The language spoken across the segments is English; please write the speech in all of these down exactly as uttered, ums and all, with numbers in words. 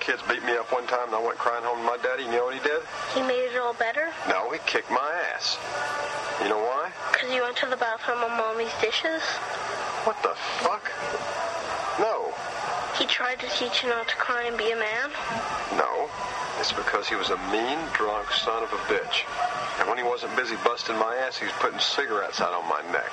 kids beat me up one time, and I went crying home to my daddy. You know what he did? He made it all better? No, he kicked my ass. You know why? Because you went to the bathroom on Mommy's dishes? What the fuck? No. He tried to teach you not to cry and be a man? No. It's because he was a mean, drunk son of a bitch. And when he wasn't busy busting my ass, he was putting cigarettes out on my neck.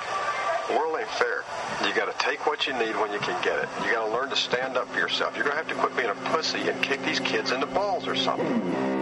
The world ain't fair. You gotta take what you need when you can get it. You gotta learn to stand up for yourself. You're gonna have to quit being a pussy and kick these kids in the balls or something.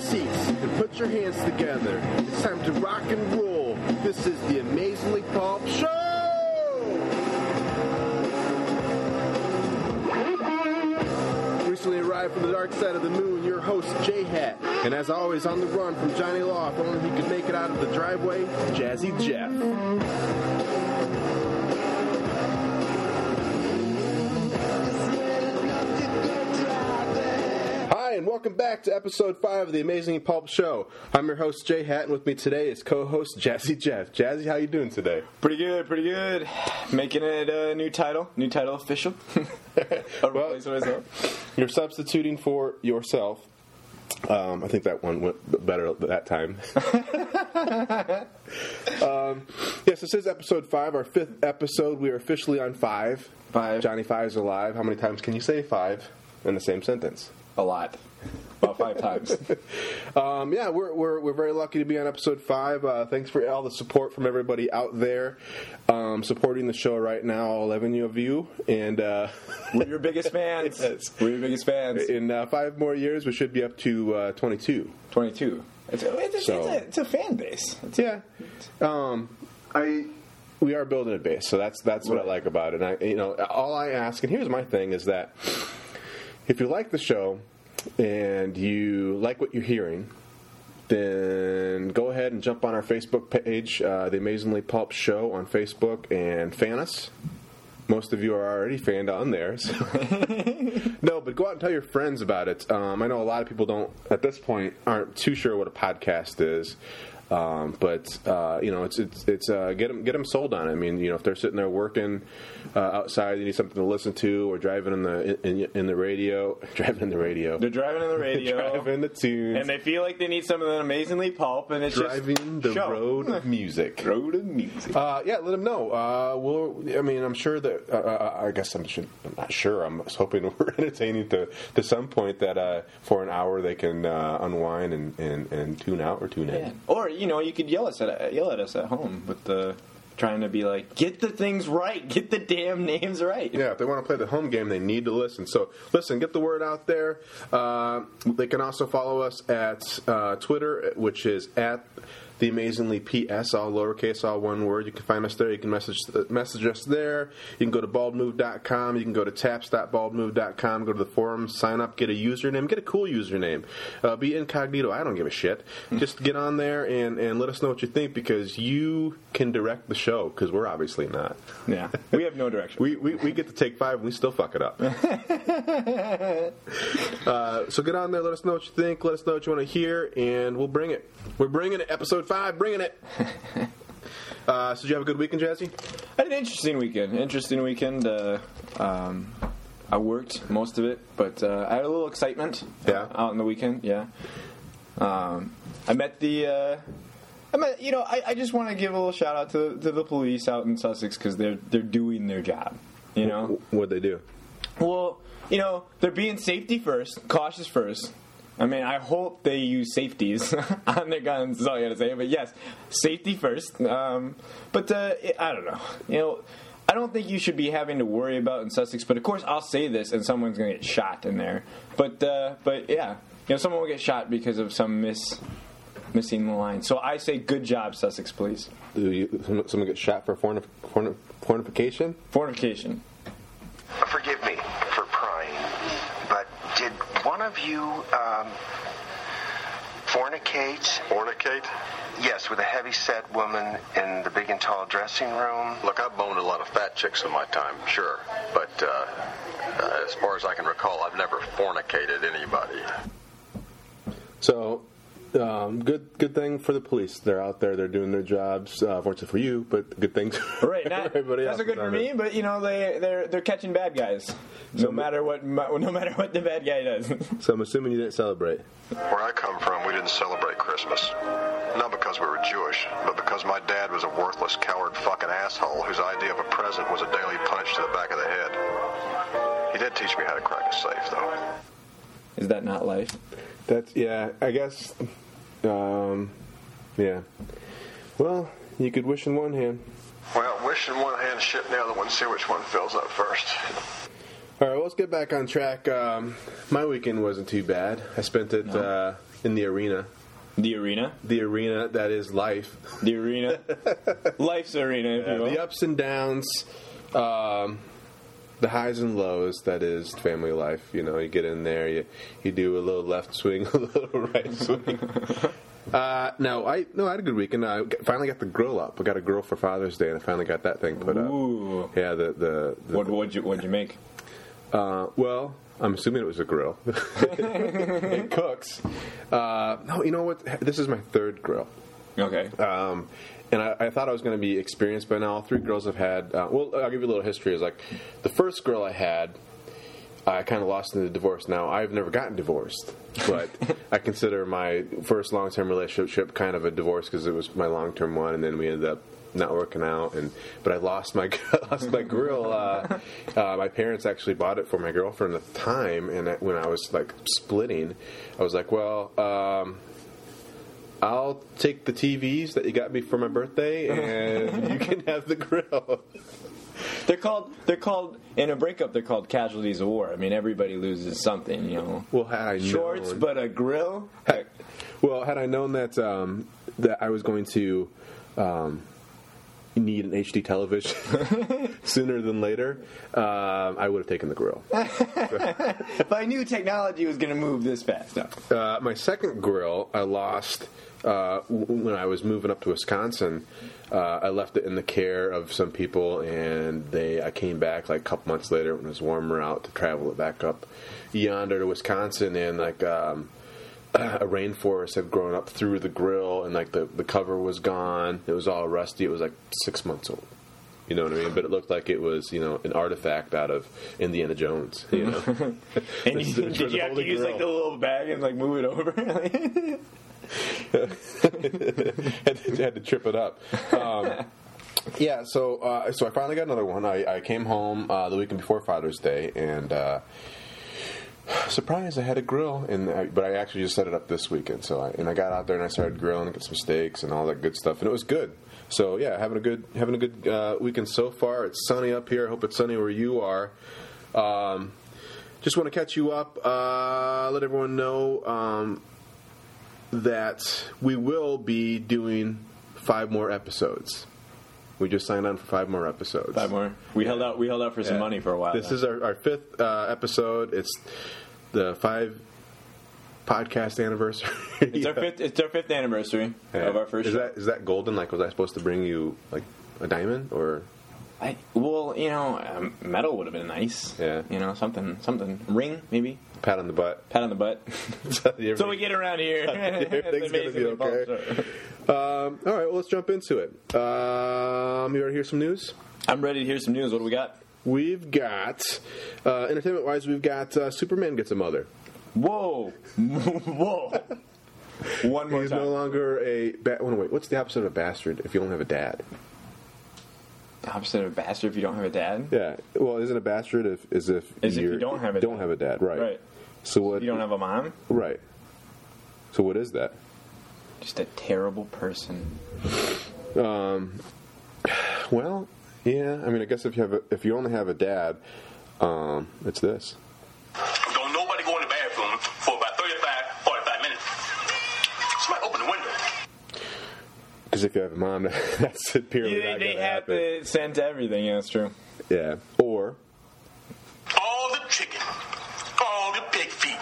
Seats and put your hands together. It's time to rock and roll. This is the Amazingly Pulp Show! Recently arrived from the dark side of the moon, your host, Jay Hatton. And as always, on the run from Johnny Law, if only he could make it out of the driveway, Jazzy Jeff. And welcome back to episode five of the Amazing Pulp Show. I'm your host, Jay Hatton. With me today is co-host Jazzy Jeff. Jazzy, how you doing today? Pretty good, pretty good. Making it a new title, new title official. I'll well, replace myself. You're substituting for yourself. Um, I think that one went better that time. um, yeah, so this is episode five, our fifth episode. We are officially on five. Five. Johnny Five is alive. How many times can you say five in the same sentence? A lot. About five times. um, yeah, we're, we're we're very lucky to be on episode five. Uh, thanks for all the support from everybody out there um, supporting the show right now, all eleven of you. And, uh, we're your biggest fans. Yes. We're your biggest fans. In uh, five more years, we should be up to uh, twenty-two. twenty-two. It's a, it's a, so, it's a, it's a fan base. It's yeah. A, um, I... We are building a base, so that's that's right. What I like about it. And I, you know, all I ask, and here's my thing, is that if you like the show and you like what you're hearing, then go ahead and jump on our Facebook page, uh, The Amazingly Pulp Show on Facebook, and fan us. Most of you are already fanned on there. So. No, but go out and tell your friends about it. Um, I know a lot of people don't, at this point, aren't too sure what a podcast is. Um, but, uh, you know, it's, it's, it's, uh, get them, get them sold on it. I mean, you know, if they're sitting there working, uh, outside, they need something to listen to, or driving in the, in, in the radio, driving in the radio, they're driving in the radio, driving the tunes, and they feel like they need something that amazingly pulp, and it's driving just the show. road of music, road of music. Uh, yeah, let them know. Uh, we'll, I mean, I'm sure that, uh, I guess I'm, should, I'm not sure. I'm hoping we're entertaining to, to some point that, uh, for an hour they can, uh, unwind and, and, and tune out or tune in. Yeah. Or, you know, you could yell us at yell at us at home with the trying to be like, get the things right, get the damn names right. Yeah, if they want to play the home game, they need to listen. So listen, get the word out there. Uh, they can also follow us at uh, Twitter, which is at The Amazingly P S, all lowercase, all one word. You can find us there. You can message message us there. You can go to bald move dot com. You can go to taps dot bald move dot com. Go to the forum, sign up, get a username. Get a cool username. Uh, be incognito. I don't give a shit. Just get on there and, and let us know what you think, because you can direct the show, because we're obviously not. Yeah. We have no direction. we, we we get to take five, and we still fuck it up. uh, so get on there. Let us know what you think. Let us know what you want to hear, and we'll bring it. We're bringing it. Episode five, bringing it. uh, so did you have a good weekend, Jazzy? I had an interesting weekend. Interesting weekend. Uh, um, I worked most of it, but uh, I had a little excitement. Yeah. Uh, out in the weekend. Yeah. Um, I met the. Uh, I met. You know, I, I just want to give a little shout out to, to the police out in Sussex, because they're they're doing their job. You know. What'd they do? Well, you know, they're being safety first, cautious first. I mean, I hope they use safeties on their guns, is all I got to say. But, yes, safety first. Um, but, uh, I don't know. You know, I don't think you should be having to worry about in Sussex, but of course I'll say this and someone's going to get shot in there. But uh, but yeah, you know, someone will get shot because of some miss missing the line. So I say good job, Sussex, please. Do you, someone gets shot for forni- forni- fornification? Fornification. Forgive me for prying, but did one of you um, fornicate? Fornicate? Yes, with a heavy-set woman in the big and tall dressing room. Look, I've boned a lot of fat chicks in my time, sure. But uh, uh, as far as I can recall, I've never fornicated anybody. So, um, good good thing for the police. They're out there. They're doing their jobs. Uh, fortunately for you, but good things for right, not, everybody else. That's good for me, but, you know, they, they're they're catching bad guys. No matter what no matter what the bad guy does. So I'm assuming you didn't celebrate. Where I come from, we didn't celebrate Christmas. Not because we were Jewish, but because my dad was a worthless, coward fucking asshole whose idea of a present was a daily punch to the back of the head. He did teach me how to crack a safe, though. Is that not life? That's, yeah, I guess, um, yeah. Well, you could wish in one hand. Well, wish in one hand, shit in the other one, see which one fills up first. All right, well, let's get back on track. Um, my weekend wasn't too bad. I spent it no. uh, in the arena. The arena? The arena, that is life. The arena. Life's arena, if yeah, you will. The ups and downs, um, the highs and lows, that is family life. You know, you get in there, you, you do a little left swing, a little right swing. uh, no, I no, I had a good weekend. I finally got the grill up. I got a grill for Father's Day, and I finally got that thing put Ooh. up. Yeah, the... the, the what what'd you, what'd you make? Uh, well... I'm assuming it was a grill. It cooks. Uh, no, you know what? This is my third grill. Okay. Um, and I, I thought I was going to be experienced by now. All three grills I've had. Uh, well, I'll give you a little history. It's like the first grill I had, I kind of lost into divorce. Now, I've never gotten divorced, but I consider my first long-term relationship kind of a divorce because it was my long-term one, and then we ended up not working out, and but I lost my lost my grill. Uh, uh, my parents actually bought it for my girlfriend at the time, and I, when I was like splitting, I was like, "Well, um, I'll take the T Vs that you got me for my birthday, and you can have the grill." They're called. They're called in a breakup. They're called casualties of war. I mean, everybody loses something, you know. Well, had I shorts, known, but a grill. Had, well, had I known that um, that I was going to. Um, need an H D television sooner than later, um, I would have taken the grill. But I knew technology was going to move this fast. No. Uh, my second grill I lost uh, when I was moving up to Wisconsin. Uh, I left it in the care of some people, and they. I came back like a couple months later when it was warmer out to travel it back up yonder to Wisconsin, and like... Um, a rainforest had grown up through the grill, and like the, the cover was gone. It was all rusty. It was like six months old. You know what I mean? But it looked like it was, you know, an artifact out of Indiana Jones. You know, and you, did you have to use grill. like the little bag and like move it over? had, to, had to trip it up. Um, yeah. So uh, so I finally got another one. I, I came home uh, the weekend before Father's Day, and. Uh, Surprise! I had a grill, and I, but I actually just set it up this weekend. So I, and I got out there and I started grilling, and got some steaks and all that good stuff, and it was good. So yeah, having a good having a good uh, weekend so far. It's sunny up here. I hope it's sunny where you are. Um, just want to catch you up. Uh, let everyone know um, that we will be doing five more episodes. We just signed on for five more episodes. Five more. We yeah. held out. We held out for some yeah. money for a while. This now. is our, our fifth uh, episode. It's the five podcast anniversary. It's yeah. our fifth. It's our fifth anniversary yeah. of our first. Is show. that is that golden? Like, was I supposed to bring you like a diamond or? I well, you know, um, metal would have been nice. Yeah. You know, something, something ring maybe. Pat on the butt. Pat on the butt. so, so we get around here. Everything's gonna be okay. Um, all right, well, let's jump into it. Um, you ready to hear some news? I'm ready to hear some news. What do we got? We've got, uh, entertainment-wise, we've got uh, Superman Gets a Mother. Whoa. Whoa. One more He's time. He's no longer a... Ba- oh, wait, what's the opposite of a bastard if you don't have a dad? The opposite of a bastard if you don't have a dad? Yeah. Well, isn't a bastard if, is if, is if you don't have a don't dad. Have a dad. Right. Right. So what, you don't have a mom? Right. So what is that? Just a terrible person. Um, well, Yeah, I mean, I guess if you have a, if you only have a dad, um, it's this. Don't nobody go in the bathroom for about thirty-five, forty-five minutes. Somebody open the window. Because if you have a mom, that's purely yeah, not going to happen. They have to send to everything, yeah, that's true. Yeah, or... all the chicken, all the pig feet,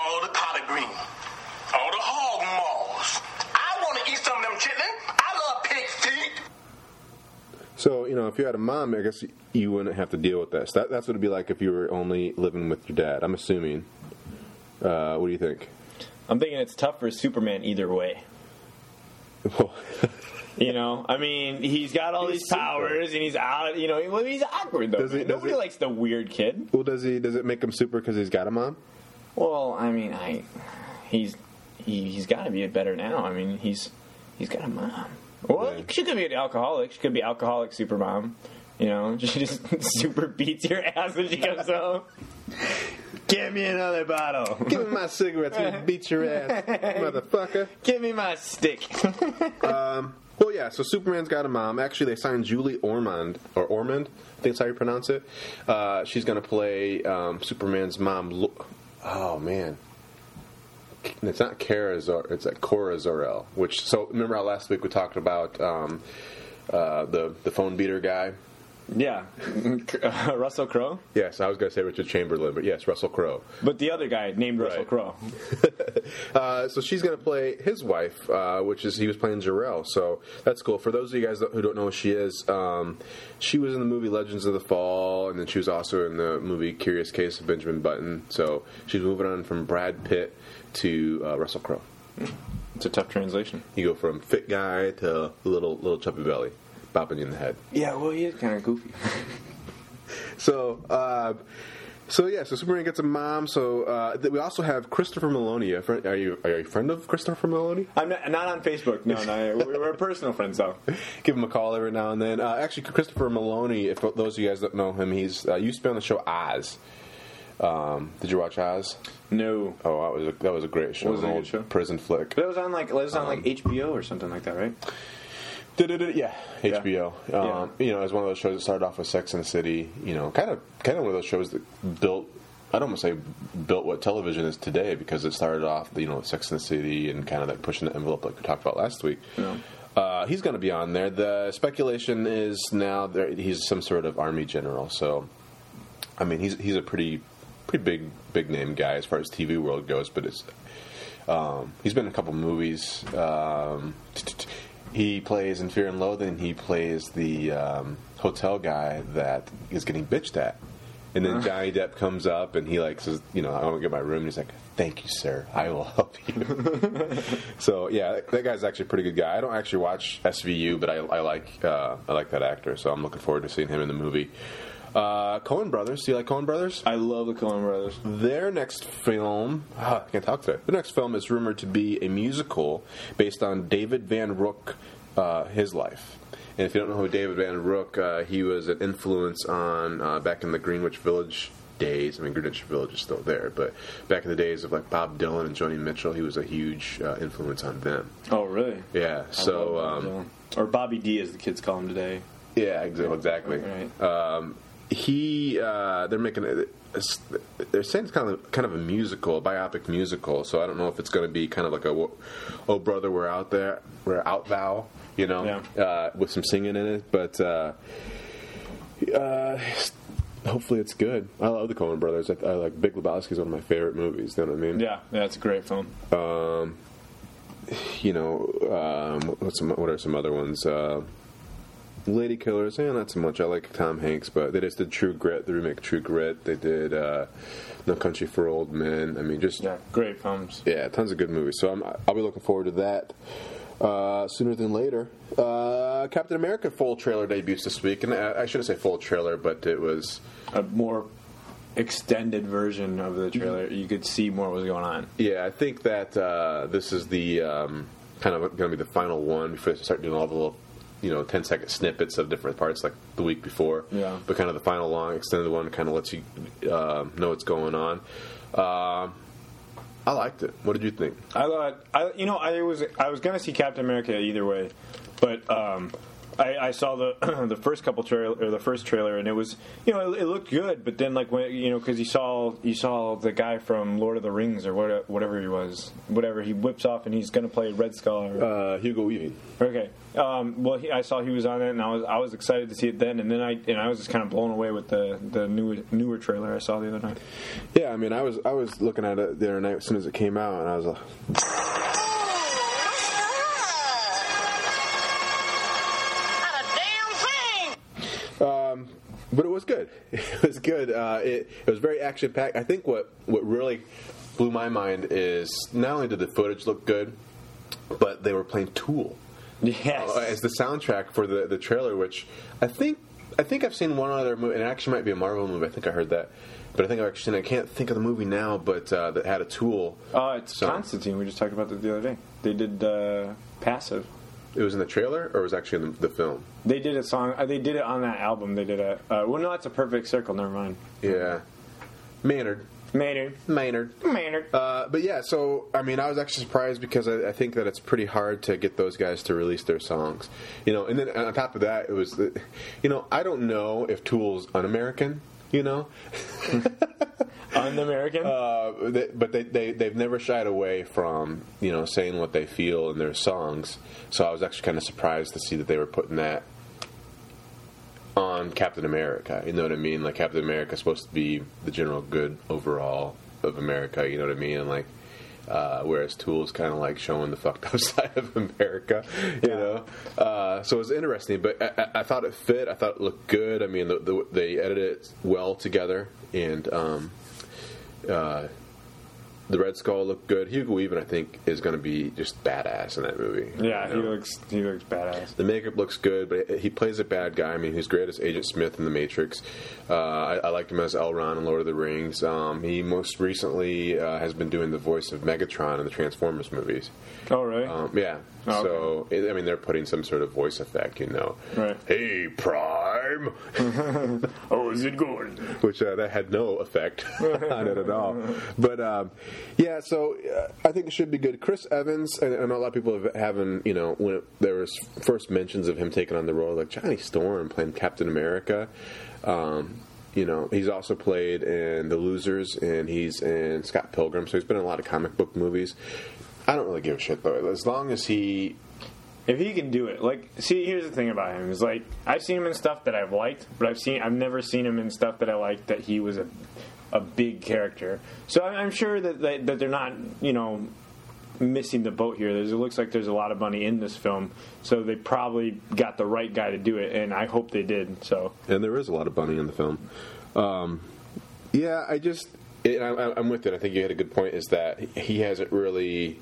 all the collard green, all the hog maws. I want to eat some of them chitlins. I love pig feet. So, you know, if you had a mom, I guess you wouldn't have to deal with this. That, that's what it would be like if you were only living with your dad, I'm assuming. Uh, what do you think? I'm thinking it's tough for Superman either way. Well... You know, I mean, he's got all he's these powers, super. And he's out. You know, well, he's awkward though. He, Nobody he, likes the weird kid. Well, does he? Does it make him super because he's got a mom? Well, I mean, I he's he, he's got to be better now. I mean, he's he's got a mom. Well, yeah. She could be an alcoholic. She could be alcoholic super mom. You know, she just super beats your ass when she comes home. Give me another bottle. Give me my cigarettes. I'm gonna beat your ass, motherfucker. Give me my stick. um. Well, yeah, so Superman's got a mom. Actually, they signed Julie Ormond, or Ormond, I think that's how you pronounce it. Uh, she's going to play um, Superman's mom. Lo- oh, man. It's not Cora Zor-El, it's like Cora Zor-El. Which, so, remember how last week we talked about um, uh, the, the phone beater guy? Yeah. Uh, Russell Crowe? Yes, I was going to say Richard Chamberlain, but yes, Russell Crowe. But the other guy named Russell right. Crowe. uh, so she's going to play his wife, uh, which is he was playing Jor-El. So that's cool. For those of you guys who don't know who she is, um, she was in the movie Legends of the Fall, and then she was also in the movie Curious Case of Benjamin Button. So she's moving on from Brad Pitt to uh, Russell Crowe. It's a tough translation. You go from fit guy to little little chubby belly. Bopping you in the head. Yeah, well, he is kind of goofy. so, uh, so yeah, so Superman gets a mom. So uh, th- we also have Christopher Meloni. A friend, are you are you a friend of Christopher Meloni? I'm not, not on Facebook. No, no, we're personal friends though. Give him a call every now and then. Uh, actually, Christopher Meloni. If those of you guys don't know him, he's uh, used to be on the show Oz. Um, did you watch Oz? No. Oh, that was a, that was a great show. It was an old show? Prison flick. But it was on like it was on um, like H B O or something like that, right? Yeah, H B O. Yeah. Um, yeah. You know, it was one of those shows that started off with Sex and the City. You know, kind of, kind of one of those shows that built. I don't want to say built what television is today because it started off, you know, with Sex and the City and kind of like pushing the envelope, like we talked about last week. Yeah. Uh, he's going to be on there. The speculation is now that he's some sort of army general. So, I mean, he's he's a pretty pretty big big name guy as far as T V world goes. But it's um, he's been in a couple movies. Um, He plays in Fear and Loathing. He plays the um, hotel guy that is getting bitched at, and then Johnny Depp comes up and he like says, "You know, I want to get my room." And he's like, "Thank you, sir. I will help you." So yeah, that guy's actually a pretty good guy. I don't actually watch S V U, but I, I like uh, I like that actor, so I'm looking forward to seeing him in the movie. Uh, Coen Brothers. Do you like Coen Brothers? I love the Coen Brothers. Their next film, ah, I can't talk today. Their next film is rumored to be a musical based on David Van Rook, uh, his life. And if you don't know who David Van Rook, uh, he was an influence on uh, back in the Greenwich Village days. I mean, Greenwich Village is still there, but back in the days of like Bob Dylan and Joni Mitchell, he was a huge uh, influence on them. Oh, really? Yeah. I so, um, or Bobby D, as the kids call him today. Yeah, exactly. Right. Um, He, uh, they're making, a, a, they're saying it's kind of kind of a musical, a biopic musical. So I don't know if it's going to be kind of like a, oh brother, we're out there, we're out thou, you know, yeah. uh, with some singing in it. But uh, uh, hopefully it's good. I love the Coen Brothers. I, I like Big Lebowski's one of my favorite movies. You know what I mean? Yeah, yeah, it's a great film. Um, you know, um, what's some, what are some other ones? Uh, Lady Killers, yeah, not so much. I like Tom Hanks, but they just did True Grit, the remake True Grit. They did uh, No Country for Old Men. I mean, just... Yeah, great films. Yeah, tons of good movies. So I'm, I'll be looking forward to that uh, sooner than later. Uh, Captain America full trailer debuts this week. And I, I shouldn't say full trailer, but it was... A more extended version of the trailer. You could see more what was going on. Yeah, I think that uh, this is the um, kind of going to be the final one before they start doing all the little... You know, ten second snippets of different parts like the week before. Yeah. But kind of the final long extended one kind of lets you uh, know what's going on. Uh, I liked it. What did you think? I thought, I, you know, I was I was gonna see Captain America either way, but um, I, I saw the the first couple trailer or the first trailer, and it was, you know, it, it looked good, but then like when, you know, because you saw you saw the guy from Lord of the Rings or what, whatever he was, whatever he whips off, and he's gonna play Red Skull. Or, uh, Hugo Weaving. Okay. Um, well, he, I saw he was on it, and I was I was excited to see it then, and then I and I was just kind of blown away with the the newer newer trailer I saw the other night. Yeah, I mean, I was I was looking at it the other night as soon as it came out, and I was like. Um, but it was good. It was good. Uh, it, it was very action-packed. I think what, what really blew my mind is not only did the footage look good, but they were playing Tool. Yes. Uh, as the soundtrack for the, the trailer, which I think I think I've seen one other movie, and it actually might be a Marvel movie. I think I heard that. But I think I've actually seen it. I can't think of the movie now, but uh, that had a Tool. Uh, it's so. Constantine. We just talked about that the other day. They did uh, Passive. It was in the trailer, or it was actually in the, the film? They did a song. Uh, they did it on that album. They did a... Uh, well, no, that's A Perfect Circle. Never mind. Yeah. Maynard. Maynard. Maynard. Maynard. Uh, but yeah, so, I mean, I was actually surprised because I, I think that it's pretty hard to get those guys to release their songs. You know, and then on top of that, it was... The, you know, I don't know if Tool's un-American, you know? Un-American? Uh, they, but they, they, they've never shied away from, you know, saying what they feel in their songs. So I was actually kind of surprised to see that they were putting that on Captain America. You know what I mean? Like, Captain America is supposed to be the general good overall of America. You know what I mean? And, like, uh, whereas Tool's kind of, like, showing the fucked up side of America, you yeah. know? Uh, so it was interesting. But I, I thought it fit. I thought it looked good. I mean, the, the, they edited it well together. And... Um, Uh, the Red Skull looked good. Hugo Weaving, I think, is going to be just badass in that movie. Yeah, you know? he looks he looks badass. The makeup looks good, but he plays a bad guy. I mean, he's great as Agent Smith in The Matrix. Uh, I, I liked him as Elrond in Lord of the Rings. Um, he most recently uh, has been doing the voice of Megatron in the Transformers movies. Oh, really? Um, yeah. Oh, so, okay. I mean, they're putting some sort of voice effect, you know. Right. Hey, Prime! How is it going? Which uh, that had no effect on it at all. But, um, yeah, so uh, I think it should be good. Chris Evans, and I know a lot of people have, haven't, you know, when it, there was first mentions of him taking on the role, like Johnny Storm playing Captain America. Um, you know, he's also played in The Losers, and he's in Scott Pilgrim, so he's been in a lot of comic book movies. I don't really give a shit, though. As long as he... If he can do it. Like, see, here's the thing about him. Is like, I've seen him in stuff that I've liked, but I've seen I've never seen him in stuff that I liked that he was a a big character. So I'm sure that, that, that they're not, you know, missing the boat here. There's, it looks like there's a lot of money in this film, so they probably got the right guy to do it, and I hope they did. So. And there is a lot of money in the film. Um, yeah, I just... It, I, I'm with it. I think you had a good point, is that he hasn't really...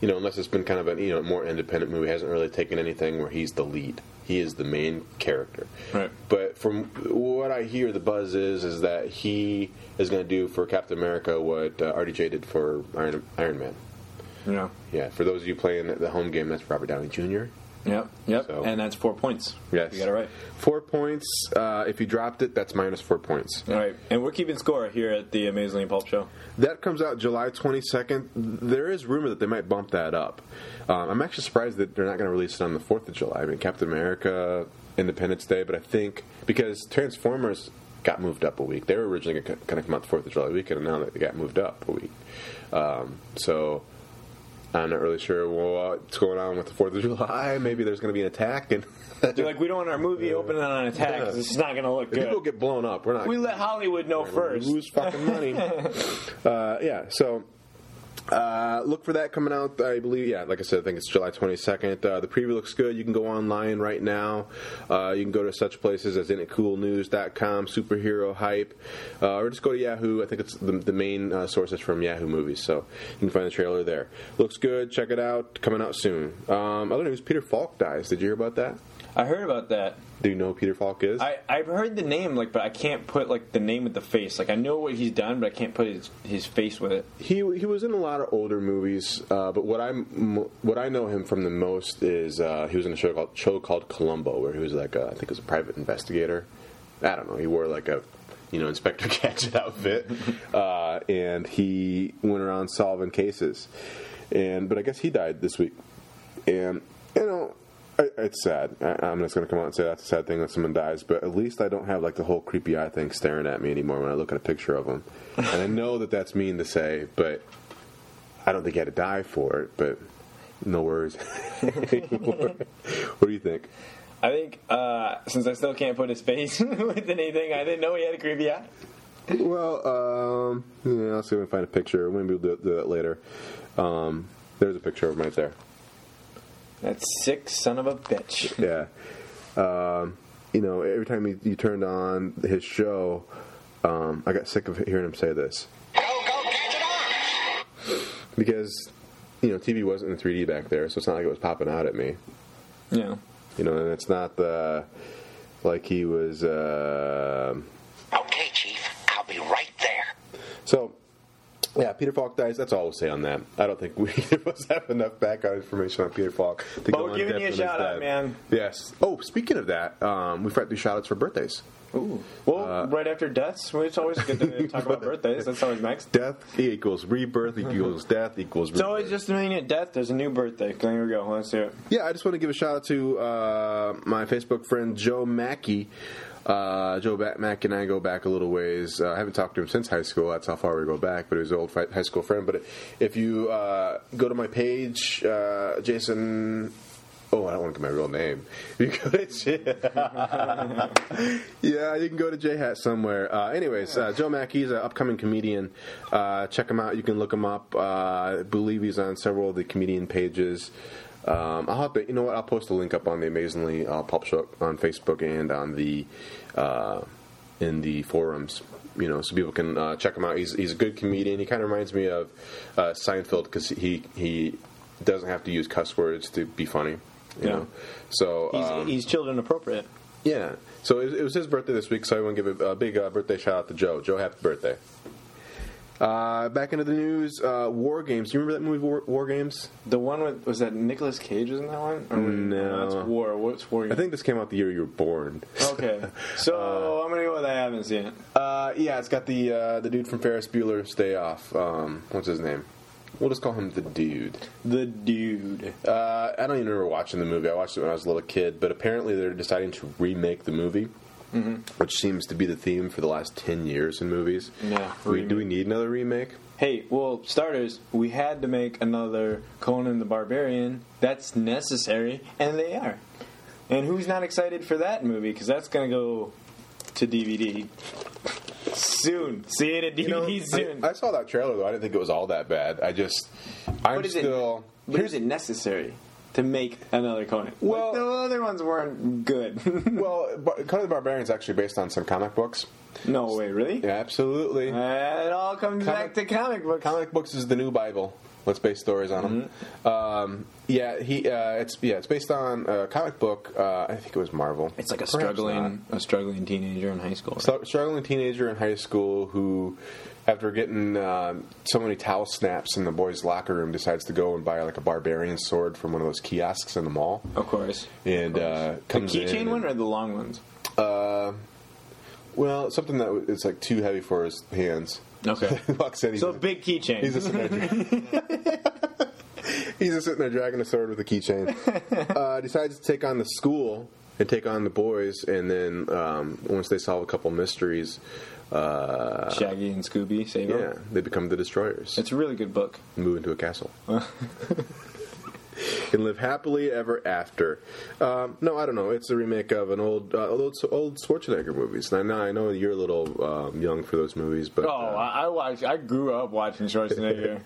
You know, unless it's been kind of a you know more independent movie, hasn't really taken anything where he's the lead. He is the main character. Right. But from what I hear, the buzz is is that he is going to do for Captain America what uh, R D J did for Iron Iron Man. Yeah. Yeah. For those of you playing the home game, that's Robert Downey Junior Yep. Yep. So, and that's four points. Yes. You got it right. Four points. Uh, if you dropped it, that's minus four points. All right. And we're keeping score here at the Amazingly Pulp Show. That comes out July twenty-second. There is rumor that they might bump that up. Um, I'm actually surprised that they're not going to release it on the fourth of July. I mean, Captain America, Independence Day, but I think because Transformers got moved up a week. They were originally going to come out the fourth of July weekend, and now they got moved up a week. Um, so... I'm not really sure what's going on with the fourth of July. Maybe there's going to be an attack. And they're like, we don't want our movie opening on an attack because yeah. it's not going to look if good. People get blown up. We're not. We let Hollywood know we're first. Lose fucking money. uh, yeah, so uh, look for that coming out, I believe. Yeah, like I said, I think it's July twenty-second. Uh, the preview looks good. You can go online right now. Uh, you can go to such places as in it cool news dot com, Superhero Hype, uh, or just go to Yahoo. I think it's the, the main uh, source is from Yahoo Movies, so you can find the trailer there. Looks good. Check it out. Coming out soon. Um, other news, Peter Falk dies. Did you hear about that? I heard about that. Do you know who Peter Falk is? I, I've heard the name, like, but I can't put like the name with the face. Like, I know what he's done, but I can't put his, his face with it. He he was in a lot of older movies, uh, but what I what I know him from the most is uh, he was in a show called show called Columbo, where he was like a, I think it was a private investigator. I don't know. He wore like a you know Inspector Gadget outfit, uh, and he went around solving cases. And but I guess he died this week, and you know. It's sad. I'm just going to come out and say that's a sad thing when someone dies, but at least I don't have like the whole creepy eye thing staring at me anymore when I look at a picture of them. And I know that that's mean to say, but I don't think I had to die for it, but no worries. What do you think? I think uh, since I still can't put his face with anything, I didn't know he had a creepy eye. Well, um, yeah, I'll see if we can find a picture. Maybe we'll do, do that later. Um, there's a picture of him right there. That's sick, son of a bitch. Yeah. Um, you know, every time you, you turned on his show, um, I got sick of hearing him say this. Go, go, catch it on! Because, you know, T V wasn't in three D back there, so it's not like it was popping out at me. Yeah. You know, and it's not the, like he was... Uh, okay, Chief, I'll be right there. So... yeah, Peter Falk dies. That's all I'll say on that. I don't think we must have enough background information on Peter Falk to but go we're giving you a shout out, man. Yes. Oh, speaking of that, um, we forgot to do shout outs for birthdays. Ooh. Well, uh, right after deaths, it's always good to talk about birthdays. That's always next. Death equals rebirth equals death equals rebirth. It's always just a minute death. There's a new birthday. There we go. Let's do it. Yeah, I just want to give a shout out to uh, my Facebook friend Joe Mackey. Uh, Joe Mack and I go back a little ways. Uh, I haven't talked to him since high school. That's how far we go back. But he was an old high school friend. But if you uh, go to my page, uh, Jason... oh, I don't want to get my real name. You go to... yeah, you can go to Jay Hatton somewhere. Uh, anyways, uh, Joe Mackey is an upcoming comedian. Uh, check him out. You can look him up. Uh, I believe he's on several of the comedian pages. Um, I'll have to, you know what? I'll post a link up on the Amazingly uh, Pulp Show on Facebook and on the uh, in the forums, you know, so people can uh, check him out. He's he's a good comedian. He kind of reminds me of uh, Seinfeld because he he doesn't have to use cuss words to be funny, you yeah. know. So he's, um, he's children appropriate. Yeah. So it, it was his birthday this week, so I want to give a, a big uh, birthday shout out to Joe. Joe, happy birthday. Uh, back into the news, uh, War Games. You remember that movie, War, War Games? The one with, was that Nicolas Cage was in that one? Or no. That's War. What's War Games? I think this came out the year you were born. Okay. So, uh, I'm going to go with I haven't seen it. Uh, yeah, it's got the, uh, the dude from Ferris Bueller's Day Off. Um, what's his name? We'll just call him the dude. The dude. Uh, I don't even remember watching the movie. I watched it when I was a little kid, but apparently they're deciding to remake the movie. Mm-hmm. Which seems to be the theme for the last ten years in movies. Yeah, we, do we need another remake? Hey, well, starters, we had to make another Conan the Barbarian. That's necessary, and they are. And who's not excited for that movie? Because that's going to go to D V D soon. See it at D V D you know, soon. I, I saw that trailer, though. I didn't think it was all that bad. I just, I'm but still... It, but is it necessary? To make another Conan. Well, like the other ones weren't good. well, Bar- Conan the Barbarian is actually based on some comic books. No way, really? Yeah, absolutely. Uh, it all comes comic, back to comic books. Comic books is the new Bible. Let's base stories on them. Mm-hmm. Um, yeah, he. Uh, it's yeah, it's based on a comic book. Uh, I think it was Marvel. It's like a Perhaps struggling, not. a struggling teenager in high school. Right? So, struggling teenager in high school who, after getting uh, so many towel snaps in the boys' locker room, decides to go and buy like a barbarian sword from one of those kiosks in the mall. Of course. And of course. Uh, comes the keychain one or the long ones. Uh, well, something that w- it's like too heavy for his hands. Okay. So, so big keychain. He's just sitting there, he's just sitting there dragging a sword with a keychain. Uh, decides to take on the school and take on the boys, and then um, once they solve a couple mysteries, uh, Shaggy and Scooby save them. Yeah, up. They become the Destroyers. It's a really good book. Move into a castle. And live happily ever after. Um, no, I don't know. It's a remake of an old, uh, old, old Schwarzenegger movies. Now, now I know you're a little um, young for those movies, but oh, uh, I watched. I grew up watching Schwarzenegger.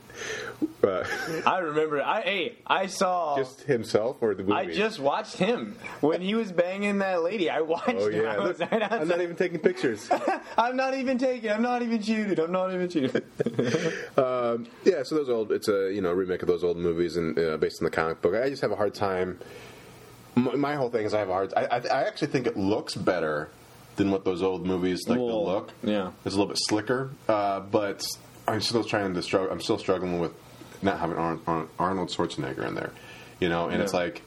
uh, I remember. I hey, I saw just himself or the movie. I just watched him when he was banging that lady. I watched oh, yeah. him. I was, Look, I I'm not even taking pictures. I'm not even taking. I'm not even shooting. I'm not even shooting. um, yeah, so those old. It's a you know remake of those old movies and uh, based on the comic book. I just have a hard time. My, my whole thing is I have a hard. I, I, I actually think it looks better than what those old movies like well, the look. Yeah, it's a little bit slicker. Uh, but I'm still trying to struggle. I'm still struggling with not having Ar- Arnold Schwarzenegger in there. You know, and yeah. It's like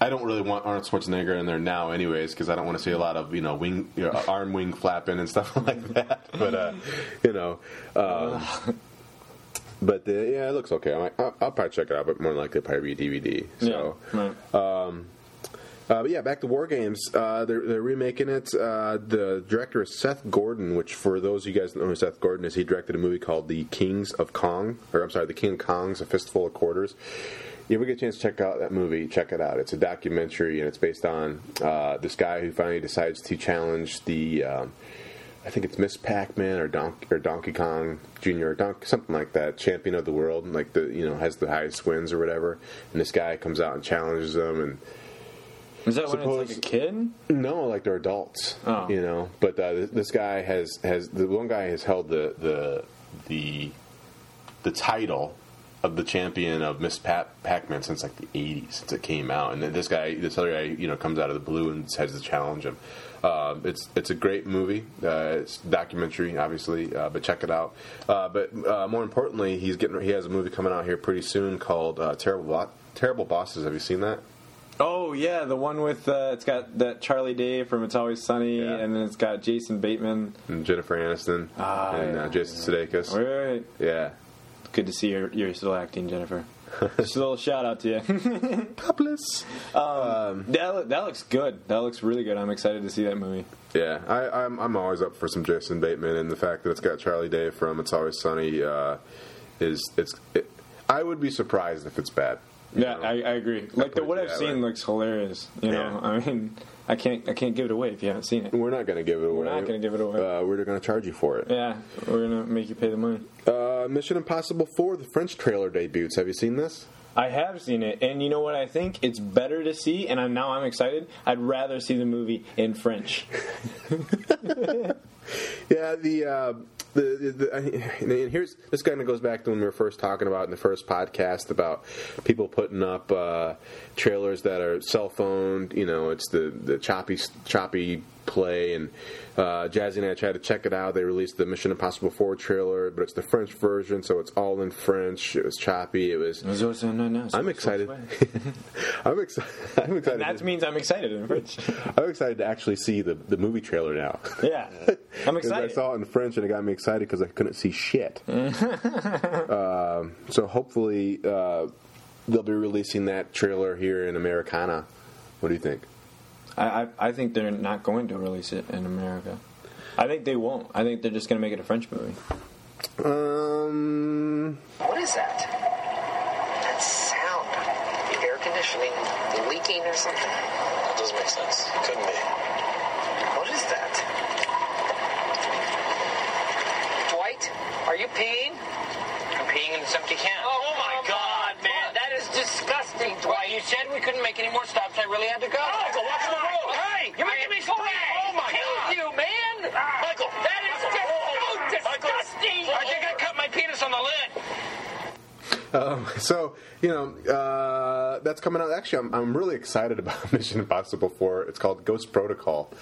I don't really want Arnold Schwarzenegger in there now, anyways, because I don't want to see a lot of you know wing, you know, arm wing flapping and stuff like that. But uh, you know. Um, But, uh, yeah, it looks okay. I'm like, I'll, I'll probably check it out, but more than likely it'll probably be a D V D. So, yeah, right. um, Uh, but yeah, back to War Games. Uh, they're, they're remaking it. Uh, the director is Seth Gordon, which for those of you guys that know who Seth Gordon is, he directed a movie called The Kings of Kong, or I'm sorry, The King of Kong's A Fistful of Quarters. If you ever get a chance to check out that movie, check it out. It's a documentary, and it's based on uh, this guy who finally decides to challenge the, um, I think it's Miss Pac-Man or, Don- or Donkey Kong Junior, or Don- something like that, champion of the world, and like the you know has the highest wins or whatever. And this guy comes out and challenges them, and is that Suppose, when it's like a kid? No, like they're adults. Oh. You know, but uh, this, this guy has, has the one guy has held the the the the title of the champion of Miss Pat, Pac-Man since like the eighties, since it came out. And then this guy, this other guy, you know, comes out of the blue and decides to challenge him. Uh, it's it's a great movie. Uh, it's a documentary, obviously, uh, but check it out. Uh, but uh, more importantly, he's getting he has a movie coming out here pretty soon called uh, Terrible Bo- Terrible Bosses. Have you seen that? Oh, yeah, the one with, uh, it's got that Charlie Day from It's Always Sunny, yeah. And then it's got Jason Bateman. And Jennifer Aniston. Ah, and uh, Jason yeah. Sudeikis. All right. Yeah. Good to see you're, you're still acting, Jennifer. Just a little shout-out to you. Topless. Um, um, that, that looks good. That looks really good. I'm excited to see that movie. Yeah, I, I'm, I'm always up for some Jason Bateman, and the fact that it's got Charlie Day from It's Always Sunny uh, is, it's. It, I would be surprised if it's bad. You yeah, I, I agree. Like the what I've seen way. Looks hilarious. You know, yeah. I mean, I can't, I can't give it away if you haven't seen it. We're not gonna give it away. We're not gonna give it away. Uh, we're gonna charge you for it. Yeah, we're gonna make you pay the money. Uh, Mission Impossible four, the French trailer debuts. Have you seen this? I have seen it, and you know what I think? It's better to see, and I'm, now I'm excited. I'd rather see the movie in French. Yeah, the. Uh, The, the, the, and here's this kind of goes back to when we were first talking about in the first podcast about people putting up uh, trailers that are cell phoned. You know, it's the, the choppy choppy play. And uh, Jazzy and I tried to check it out. They released the Mission Impossible four trailer, but it's the French version, so it's all in French. It was choppy. It was. I'm excited. I'm excited. I'm excited. That means I'm excited in French. I'm excited to actually see the, the movie trailer now. Yeah, I'm excited. I saw it in French and it got me excited. Excited because I couldn't see shit. uh, so hopefully uh, they'll be releasing that trailer here in Americana. What do you think? I, I, I think they're not going to release it in America. I think they won't. I think they're just going to make it a French movie. Um, what is that? That sound? The air conditioning leaking or something? That doesn't make sense. Couldn't be. What is that? Are you peeing? I'm peeing in this empty can. Oh, oh my oh God, God, man. What? That is disgusting, Dwight. Well, you said we couldn't make any more stops. I really had to go. Oh, Michael, watch the road. Hey, you're making me sweat. Oh, my God. Killed you, man. Ah. Michael. That is Michael. Just so Michael. Disgusting. I think I cut my penis on the lid. Um, so, you know, uh, that's coming out. Actually, I'm, I'm really excited about Mission Impossible four. It's called Ghost Protocol.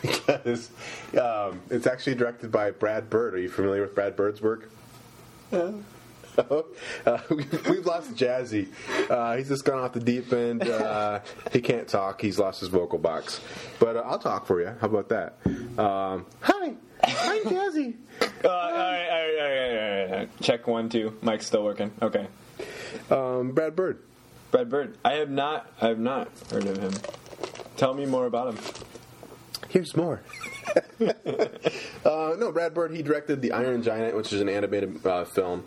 Because um, it's actually directed by Brad Bird. Are you familiar with Brad Bird's work? Yeah. Uh, we've lost Jazzy. Uh, he's just gone off the deep end. Uh, he can't talk. He's lost his vocal box. But uh, I'll talk for you. How about that? Um, hi. I'm Jazzy. Uh, all right, all right, all right, all right, all right. Check one, two. Mike's still working. Okay. Um, Brad Bird. Brad Bird. I have not. I have not heard of him. Tell me more about him. Here's more. uh, no, Brad Bird. He directed The Iron Giant, which is an animated uh, film.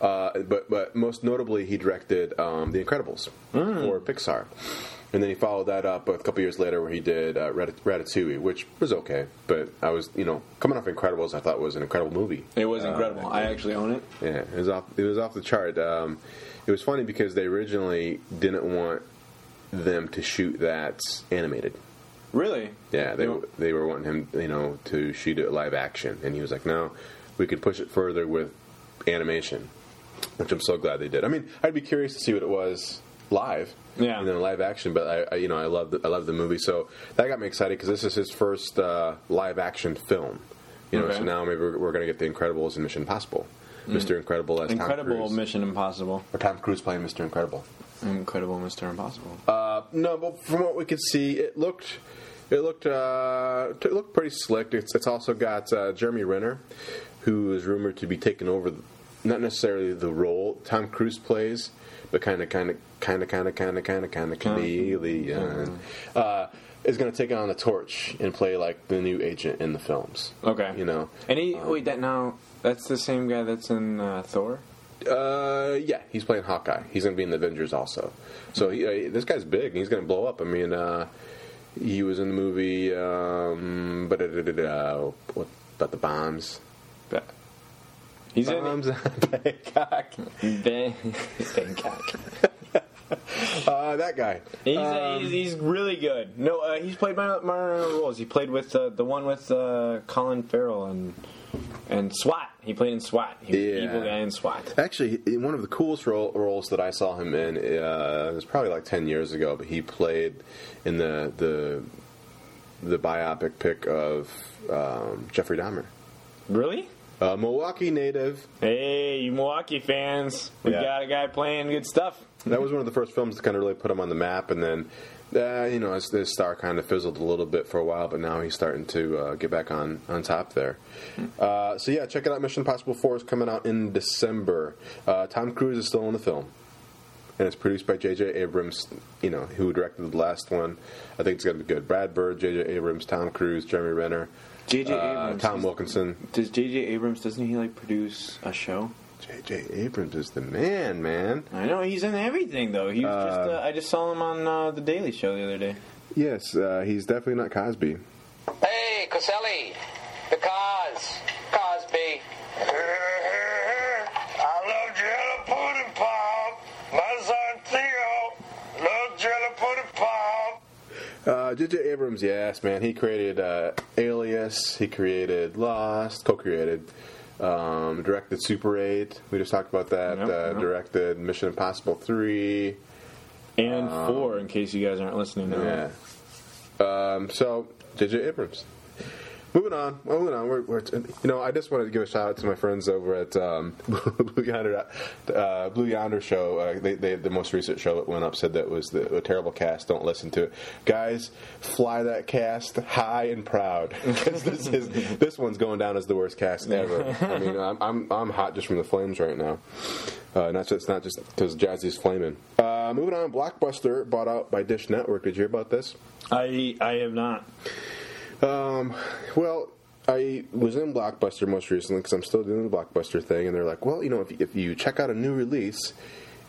Uh, but but most notably, he directed um, The Incredibles mm. for Pixar. And then he followed that up a couple years later where he did uh, Ratatouille, which was okay. But I was, you know, coming off Incredibles, I thought was an incredible movie. It was incredible. Uh, I actually own it. Yeah, it was off, it was off the chart. Um, it was funny because they originally didn't want them to shoot that animated. Really? Yeah, they they were wanting him, you know, to shoot it live action. And he was like, no, we could push it further with animation, which I'm so glad they did. I mean, I'd be curious to see what it was live. Yeah, you know, live action. But I, I you know, I love, the, I love the movie. So that got me excited because this is his first uh, live action film. You know, okay. So now maybe we're, we're going to get The Incredibles and Mission Impossible, mm. Mister Incredible as Incredible Tom Cruise. Mission Impossible, or Tom Cruise playing Mister Incredible. Incredible Mister Impossible. Uh, no, but from what we could see, it looked, it looked, uh, it looked pretty slick. It's, it's also got uh, Jeremy Renner, who is rumored to be taking over the not necessarily the role Tom Cruise plays, but kind of, kind of, kind of, kind of, kind of, kind of, kind of chameleon, uh, is going to take on the torch and play like the new agent in the films. Okay, you know. And he um, wait that now that's the same guy that's in uh, Thor. Uh, yeah, he's playing Hawkeye. He's going to be in the Avengers also. So he, uh, this guy's big, and he's going to blow up. I mean, uh, he was in the movie, um, but what about the bombs? He's bombs in Bangkok. Bangkok. Uh, that guy. He's, um, uh, he's he's really good. No, uh, he's played minor roles. He played with uh, the one with uh, Colin Farrell and and SWAT. He played in SWAT. He was yeah. the evil guy in SWAT. Actually, one of the coolest role, roles that I saw him in, uh, it was probably like ten years ago, but he played in the the the biopic pick of um, Jeffrey Dahmer. Really? Uh, Milwaukee native. Hey, you Milwaukee fans. We yeah. got a guy playing good stuff. That was one of the first films to kind of really put him on the map. And then, uh, you know, his, his star kind of fizzled a little bit for a while, but now he's starting to uh, get back on, on top there. Uh, so, yeah, check it out. Mission Impossible four is coming out in December. Uh, Tom Cruise is still in the film. And it's produced by J J Abrams, you know, who directed the last one. I think it's going to be good. Brad Bird, J J Abrams, Tom Cruise, Jeremy Renner. J J Abrams, uh, Tom Wilkinson. Does J J Abrams doesn't he like produce a show? J J Abrams is the man, man. I know he's in everything though. He was uh, just uh, I just saw him on uh, the Daily Show the other day. Yes, uh, he's definitely not Cosby. Hey, Coselli, the Cos, Cosby. I love jello pudding pop. My son Theo loves jello pudding pop. Uh, J J Abrams, yes, man. He created uh, Alias. He created Lost. Co-created. Um, directed Super eight. We just talked about that. Yep, uh, yep. Directed Mission Impossible three. And um, four, in case you guys aren't listening to yeah. that. Um, so, J J Abrams. Moving on. Moving on. We're, we're t- you know, I just wanted to give a shout-out to my friends over at um, Blue Yonder uh, Blue Yonder Show. Uh, they, they the most recent show that went up said that was the, a terrible cast. Don't listen to it. Guys, fly that cast high and proud. Because this, is, this one's going down as the worst cast ever. I mean, I'm, I'm, I'm hot just from the flames right now. Uh, not just not just because Jazzy's flaming. Uh, moving on. Blockbuster, bought out by Dish Network. Did you hear about this? I I have not. Um, well, I was in Blockbuster most recently because I'm still doing the Blockbuster thing, and they're like, well, you know, if, if you check out a new release...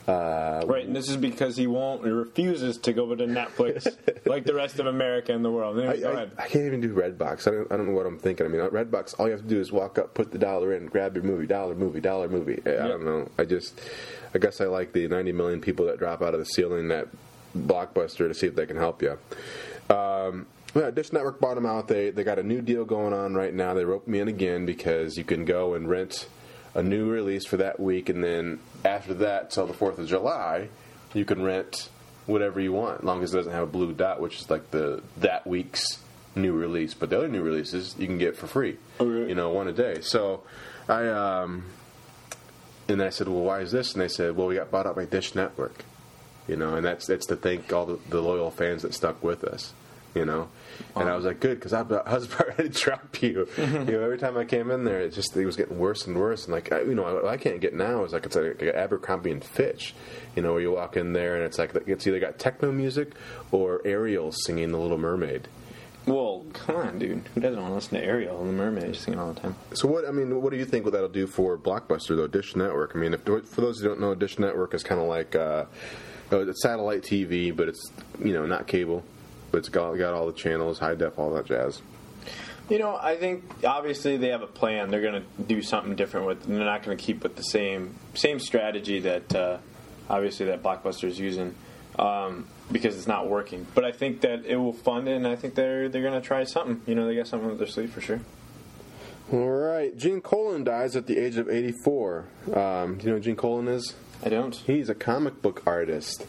Uh, right, and this is because he won't, he refuses to go over to Netflix like the rest of America and the world. Anyway, I, go ahead. I, I can't even do Redbox. I don't, I don't know what I'm thinking. I mean, at Redbox, all you have to do is walk up, put the dollar in, grab your movie, dollar movie, dollar movie. I, yep. I don't know. I just, I guess I like the ninety million people that drop out of the ceiling at Blockbuster to see if they can help you. Um... Yeah, Dish Network bought them out. They they got a new deal going on right now. They roped me in again because you can go and rent a new release for that week, and then after that, till the fourth of July, you can rent whatever you want, as long as it doesn't have a blue dot, which is like the that week's new release. But the other new releases you can get for free, okay. you know, one a day. So I um, and I said, well, why is this? And they said, well, we got bought out by Dish Network, you know, and that's that's to thank all the, the loyal fans that stuck with us. You know, and um, I was like, good, because I, I was about ready to drop you. You know, every time I came in there, it just it was getting worse and worse. And like, I, you know, what I can't get now is like it's like Abercrombie and Fitch. You know, where you walk in there and it's like it's either got techno music or Ariel singing The Little Mermaid. Well, come on, dude, who doesn't want to listen to Ariel and The Mermaid singing all the time? So what? I mean, what do you think that'll do for Blockbuster though? Dish Network. I mean, if, for those who don't know, Dish Network is kind of like uh, it's satellite T V, but it's you know not cable. But it's got, got all the channels, high def, all that jazz. You know, I think obviously they have a plan. They're going to do something different with. They're not going to keep with the same same strategy that uh, obviously that Blockbuster's using um, because it's not working. But I think that it will fund it, and I think they're they're going to try something. You know, they got something up their sleeve for sure. All right, Gene Colan dies at the age of eighty-four. Um, do you know who Gene Colan is? I don't. He's a comic book artist.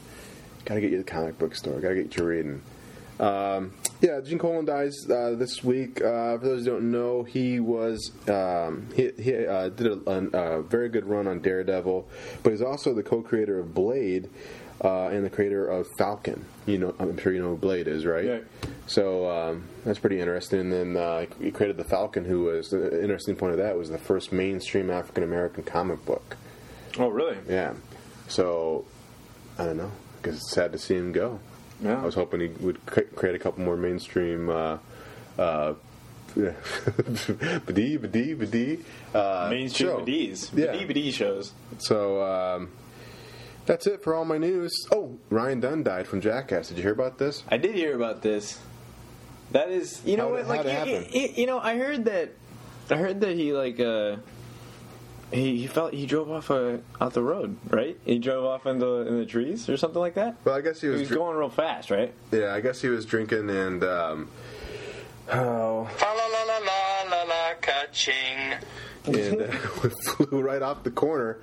Got to get you the comic book store. Got to get you reading. Um, yeah, Gene Colan dies uh, this week. Uh, for those who don't know, he was um, he, he uh, did a, a, a very good run on Daredevil, but he's also the co-creator of Blade. uh, and the creator of Falcon. You know, I'm sure you know who Blade is, right? Yeah. So um, that's pretty interesting. And then uh, he created the Falcon, who was the interesting point of that was the first mainstream African American comic book. Oh, really? Yeah. So I don't know, because it's sad to see him go. Yeah. I was hoping he would create a couple more mainstream. Uh, uh, Badee, badee, badee. Uh, Mainstream show. Badees. Yeah. Badee, badee shows. So, um, that's it for all my news. Oh, Ryan Dunn died from Jackass. Did you hear about this? I did hear about this. That is, you know what, like, it, it, you know, I heard that, I heard that he, like, uh, He, he felt he drove off uh, out the road, right? He drove off into in the trees or something like that? Well, I guess he was... He was dr- going real fast, right? Yeah, I guess he was drinking and, um... Oh... Fa-la-la-la-la-la-la, ka-ching. And uh, flew right off the corner,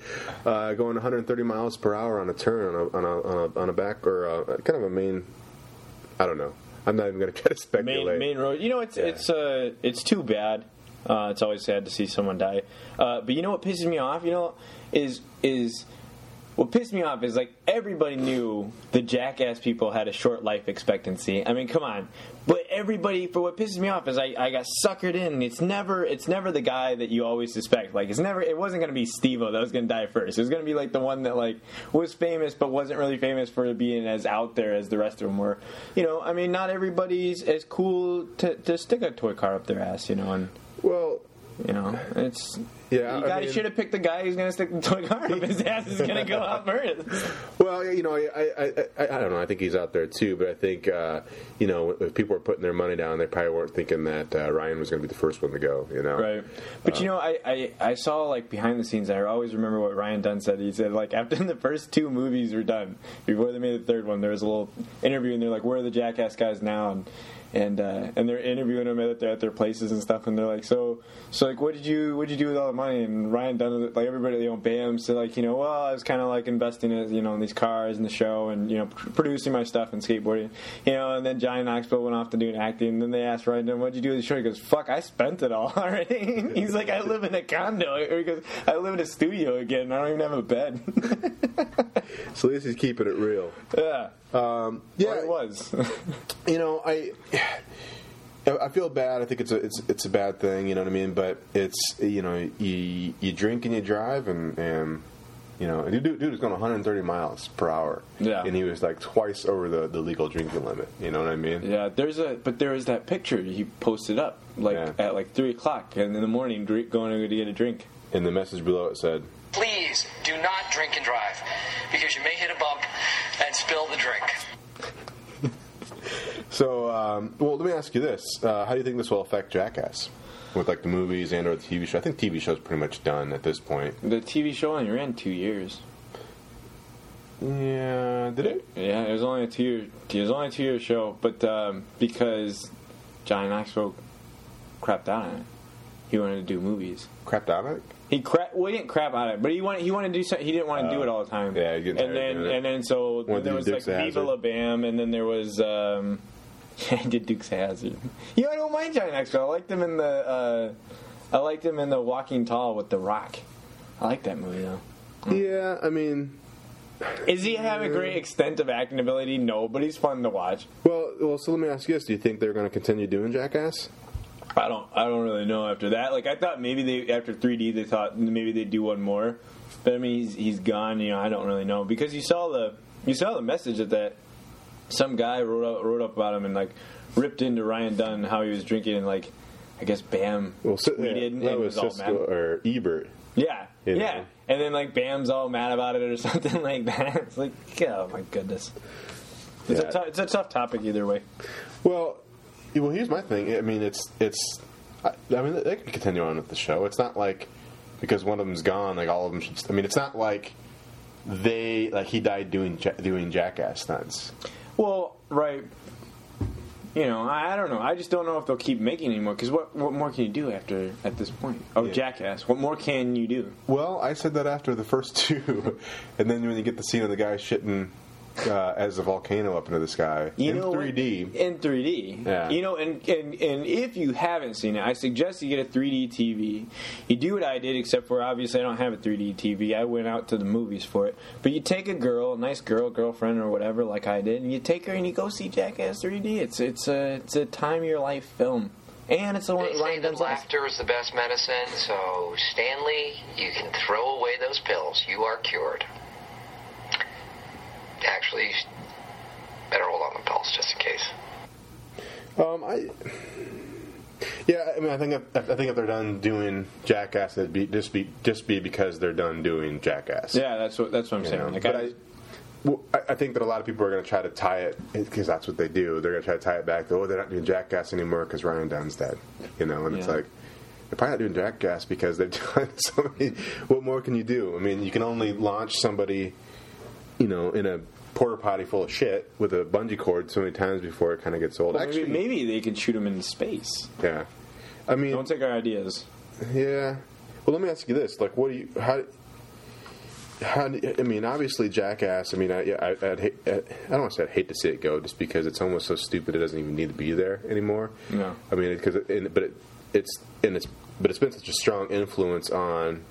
uh, going one hundred thirty miles per hour on a turn on a, on a, on a, on a back, or a, kind of a main... I don't know. I'm not even going to try to speculate. Main, main road. You know, it's yeah. it's uh, it's too bad. Uh, it's always sad to see someone die. Uh, but you know what pisses me off? You know, is is what pissed me off is, like, everybody knew the Jackass people had a short life expectancy. I mean, come on. But everybody, for what pisses me off is I, I got suckered in. It's never it's never the guy that you always suspect. Like, it's never it wasn't gonna be Steve-O that was gonna die first. It was gonna be like the one that, like, was famous but wasn't really famous for being as out there as the rest of them were. You know, I mean, not everybody's as cool to, to stick a toy car up their ass. You know and. Well, you know, it's yeah. You guys should have picked the guy who's going to stick the toy car up his ass is going to go out first. Well, you know, I, I I I don't know. I think he's out there too, but I think uh, you know, if people were putting their money down, they probably weren't thinking that uh, Ryan was going to be the first one to go. You know, right? But uh, you know, I, I I saw like behind the scenes. I always remember what Ryan Dunn said. He said, like, after the first two movies were done, before they made the third one, there was a little interview, and they're like, "Where are the Jackass guys now?" And And uh, and they're interviewing them at their at their places and stuff, and they're like, so so like, what did you what did you do with all the money? And Ryan Dunn, like, everybody, they don't bam, so like, you know, well, I was kind of like investing it, you know, in these cars and the show, and you know, pr- producing my stuff and skateboarding, you know. And then Johnny Knoxville went off to do acting, and then they asked Ryan Dunn, what'd you do with the show? He goes, fuck, I spent it all already. He's like, I live in a condo, or he goes, I live in a studio again. I don't even have a bed. So at least he's keeping it real. Yeah. Um, yeah, well, it was. You know, I, I feel bad. I think it's a it's it's a bad thing. You know what I mean? But it's, you know, you you drink and you drive, and, and you know, and dude, dude was going one hundred thirty miles per hour. Yeah, and he was like twice over the, the legal drinking limit. You know what I mean? Yeah. There's a but there is that picture he posted up like yeah. at like three o'clock in the morning, going to get a drink. And the message below it said, please do not drink and drive, because you may hit a bump and spill the drink. So, um, well, let me ask you this. Uh, how do you think this will affect Jackass? With, like, the movies and or the T V show? I think T V show's pretty much done at this point. The T V show only ran two years. Yeah, did it? Yeah, it was only a two-year it was only a two-year show, but um, because Johnny Knoxville crapped out on it. He wanted to do movies. Crapped out on it? He crap. Well, he didn't crap on it, but he wanted. He wanted to do. Something, he didn't want to uh, do it all the time. Yeah, he didn't. And then, and then, so wanted there was Duke's like Viva La Bam, and then there was. Um, yeah, I did Dukes of Hazzard. You know, I don't mind Johnny Knoxville. I liked him in the. Uh, I liked him in the Walking Tall with the Rock. I like that movie though. Yeah, I mean. Is he have a great extent of acting ability? No, but he's fun to watch. Well, well. So let me ask you this: do you think they're going to continue doing Jackass? I don't. I don't really know. After that, like, I thought maybe they after three D they thought maybe they'd do one more, but I mean he's he's gone. You know, I don't really know, because you saw the you saw the message that, that some guy wrote up, wrote up about him and like ripped into Ryan Dunn how he was drinking and like I guess Bam well so, yeah, and that was, was all or Ebert yeah yeah know. And then like Bam's all mad about it or something like that. It's like, oh my goodness, it's yeah. a t- it's a tough topic either way. Well. Well, here's my thing. I mean, it's it's. I, I mean, they can continue on with the show. It's not like because one of them's gone, like all of them should. I mean, it's not like they like he died doing doing Jackass stunts. Well, right. You know, I, I don't know. I just don't know if they'll keep making anymore. Because what what more can you do after at this point? Oh, yeah. Jackass! What more can you do? Well, I said that after the first two, and then when you get the scene of the guy shitting uh, as a volcano up into the sky you in know, three D. In three D. Yeah. You know, and, and, and if you haven't seen it, I suggest you get a three D T V. You do what I did, except for obviously I don't have a three D T V. I went out to the movies for it. But you take a girl, a nice girl, girlfriend or whatever like I did, and you take her and you go see Jackass three D. It's it's a, it's a time-of-your-life film. And it's the one. They say that laughter is the best medicine, so Stanley, you can throw away those pills. You are cured. Actually, you better hold on the pills just in case. Um, I. Yeah, I mean, I think if, I think if they're done doing Jackass, it'd be just be just be because they're done doing Jackass. Yeah, that's what that's what I'm you saying. Like, but I, Well, I think that a lot of people are going to try to tie it, because that's what they do. They're going to try to tie it back to, oh, they're not doing Jackass anymore because Ryan Dunn's dead. You know, and yeah. It's like, they're probably not doing Jackass because they've done so many. What more can you do? I mean, you can only launch somebody, you know, in a porta potty full of shit with a bungee cord so many times before it kind of gets old. Well, Actually, maybe, maybe they could shoot them in space. Yeah. I mean, don't take our ideas. Yeah. Well, let me ask you this. Like, what do you... How, How, I mean, obviously, Jackass. I mean, I, I, I'd hate, I, I don't want to say I'd hate to see it go, just because it's almost so stupid it doesn't even need to be there anymore. No, I mean, because it, but it, it's and it's but it's been such a strong influence on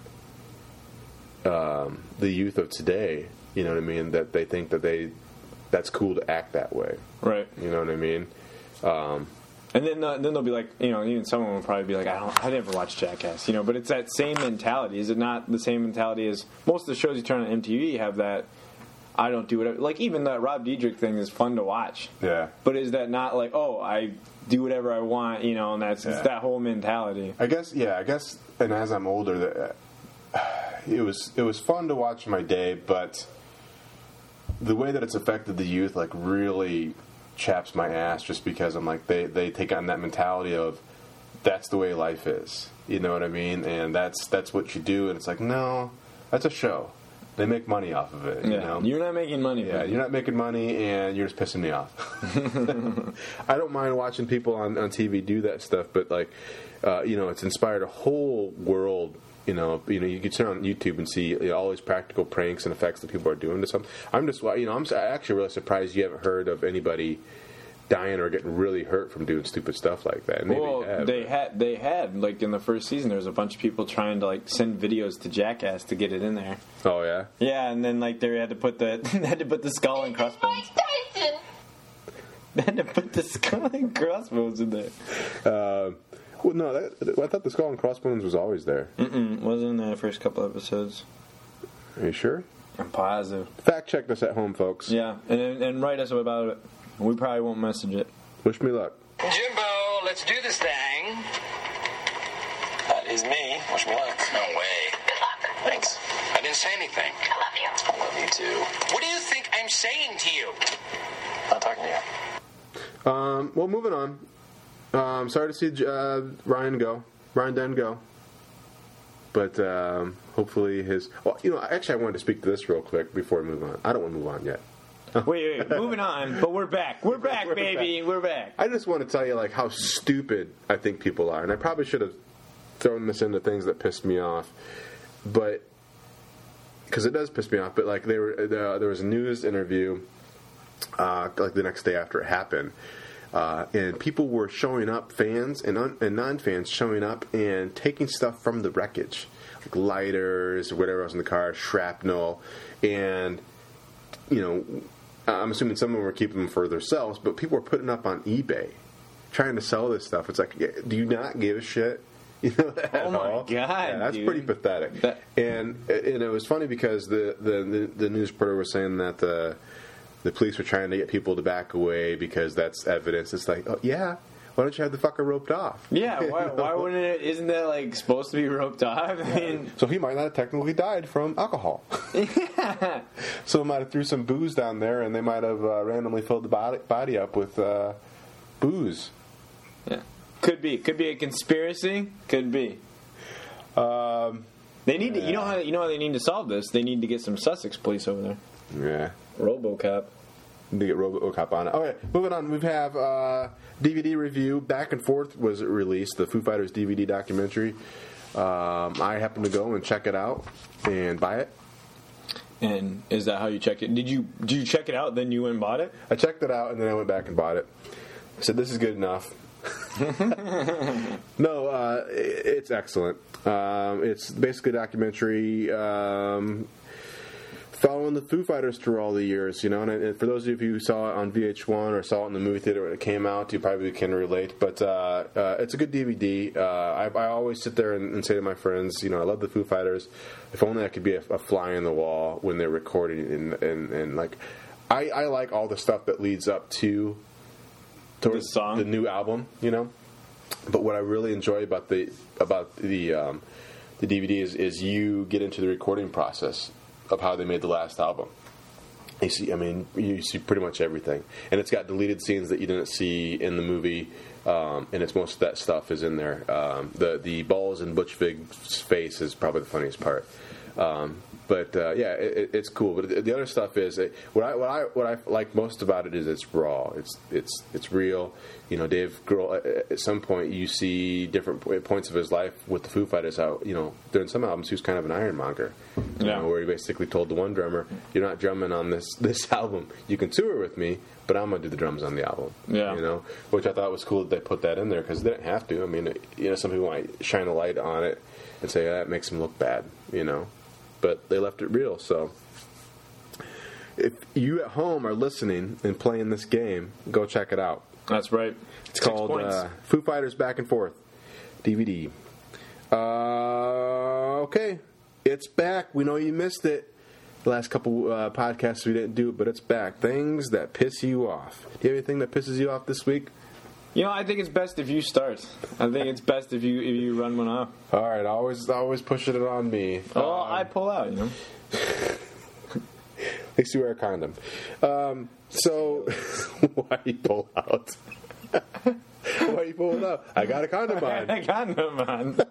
um, the youth of today. You know what I mean? That they think that they that's cool to act that way, right? You know what I mean? Um, And then, uh, then they'll be like, you know, even someone will probably be like, I don't, I never watched Jackass, you know. But it's that same mentality. Is it not the same mentality as most of the shows you turn on M T V have that? I don't do whatever. Like even that Rob Dyrdek thing is fun to watch. Yeah. But is that not like, oh, I do whatever I want, you know? And that's yeah. It's that whole mentality. I guess, yeah. I guess, and as I'm older, that it was it was fun to watch my day, but the way that it's affected the youth, like, really chaps my ass, just because I'm like, they they take on that mentality of that's the way life is, you know what I mean, and that's that's what you do, and it's like, no, that's a show, they make money off of it. Yeah, you know? You're not making money. Yeah, you're not making money, and you're just pissing me off. I don't mind watching people on, on T V do that stuff, but like, uh, you know, it's inspired a whole world. You know, you know, you can turn on YouTube and see, you know, all these practical pranks and effects that people are doing to something. I'm just, you know, I'm actually really surprised you haven't heard of anybody dying or getting really hurt from doing stupid stuff like that. Maybe well, have, they had, they had, like, in the first season, there was a bunch of people trying to, like, send videos to Jackass to get it in there. Oh yeah. Yeah, and then like they had to put the they had to put the skull and crossbones. They had to put the skull and crossbones in there. Um. Uh, Well, no, that, I thought the skull and crossbones was always there. Mm-mm, wasn't in the first couple episodes. Are you sure? I'm positive. Fact check this at home, folks. Yeah, and and write us about it. We probably won't message it. Wish me luck. Jimbo, let's do this thing. That is me. Wish me luck. No way. Good luck. Thanks. I didn't say anything. I love you. I love you, too. What do you think I'm saying to you? Not talking to you. Um, well, moving on. Um, sorry to see uh, Ryan go, Ryan Dunn go, but um, hopefully his. Well, you know, actually, I wanted to speak to this real quick before we move on. I don't want to move on yet. wait, wait, moving on. But we're back. We're back, we're baby. Back. We're back. I just want to tell you, like, how stupid I think people are, and I probably should have thrown this into things that pissed me off, but because it does piss me off. But like, they were uh, there was a news interview, uh, like the next day after it happened. Uh, and people were showing up, fans and, un- and non-fans showing up and taking stuff from the wreckage, like lighters, whatever else in the car, shrapnel, and, you know, I'm assuming some of them were keeping them for themselves, but people were putting up on eBay, trying to sell this stuff. It's like, do you not give a shit? You know, at oh my all? God, yeah, that's dude. Pretty pathetic. That- and and it was funny because the the, the, the news reporter was saying that the. The police were trying to get people to back away because that's evidence. It's like, oh, yeah, why don't you have the fucker roped off? Yeah, why, no. why wouldn't it? Isn't that, like, supposed to be roped off? I mean, so he might not have technically died from alcohol. Yeah. So he might have threw some booze down there, and they might have uh, randomly filled the body, body up with uh, booze. Yeah, could be. Could be a conspiracy. Could be. Um, they need yeah. to. You know how you know how they need to solve this. They need to get some Sussex police over there. Yeah. RoboCop. They get RoboCop on it. Okay, moving on. We have uh, D V D review. Back and Forth was released, the Foo Fighters D V D documentary. Um, I happened to go and check it out and buy it. And is that how you checked it? Did you did you check it out, then you went and bought it? I checked it out, and then I went back and bought it. I said, this is good enough. No, uh, it's excellent. Um, it's basically a documentary um, following the Foo Fighters through all the years, you know. And, and for those of you who saw it on V H one or saw it in the movie theater when it came out, you probably can relate. But uh, uh, it's a good D V D. Uh, I, I always sit there and, and say to my friends, you know, I love the Foo Fighters. If only I could be a, a fly in the wall when they're recording. And, and, and like, I, I like all the stuff that leads up to towards the song, the new album, you know. But what I really enjoy about the about the um, the D V D is, is you get into the recording process of how they made the last album. You see, I mean, you see pretty much everything, and it's got deleted scenes that you didn't see in the movie, um, and it's most of that stuff is in there. Um, the the balls in Butch Vig's face is probably the funniest part. Um, but uh, yeah, it, it's cool. But the other stuff is it, what I what I what I like most about it is it's raw. It's it's it's real. You know, Dave Grohl. At some point, you see different points of his life with the Foo Fighters. Out, you know, during some albums, he was kind of an ironmonger, you yeah. know, where he basically told the one drummer, "You're not drumming on this this album. You can tour with me, but I'm gonna do the drums on the album." Yeah, you know, which I thought was cool that they put that in there because they didn't have to. I mean, it, you know, some people might shine a light on it and say, oh, that makes them look bad, you know. But they left it real, so if you at home are listening and playing this game, go check it out. That's right. It's Six called uh, Foo Fighters Back and Forth D V D. Uh, okay, it's back. We know you missed it. The last couple uh, podcasts we didn't do, but it's back. Things that piss you off. Do you have anything that pisses you off this week? You know, I think it's best if you start. I think it's best if you if you run one up. All right, always always pushing it on me. Oh, um, I pull out, you know. At least you wear a condom. Um, so, why you pull out? Why you pulling out? I got a condom on. I got a condom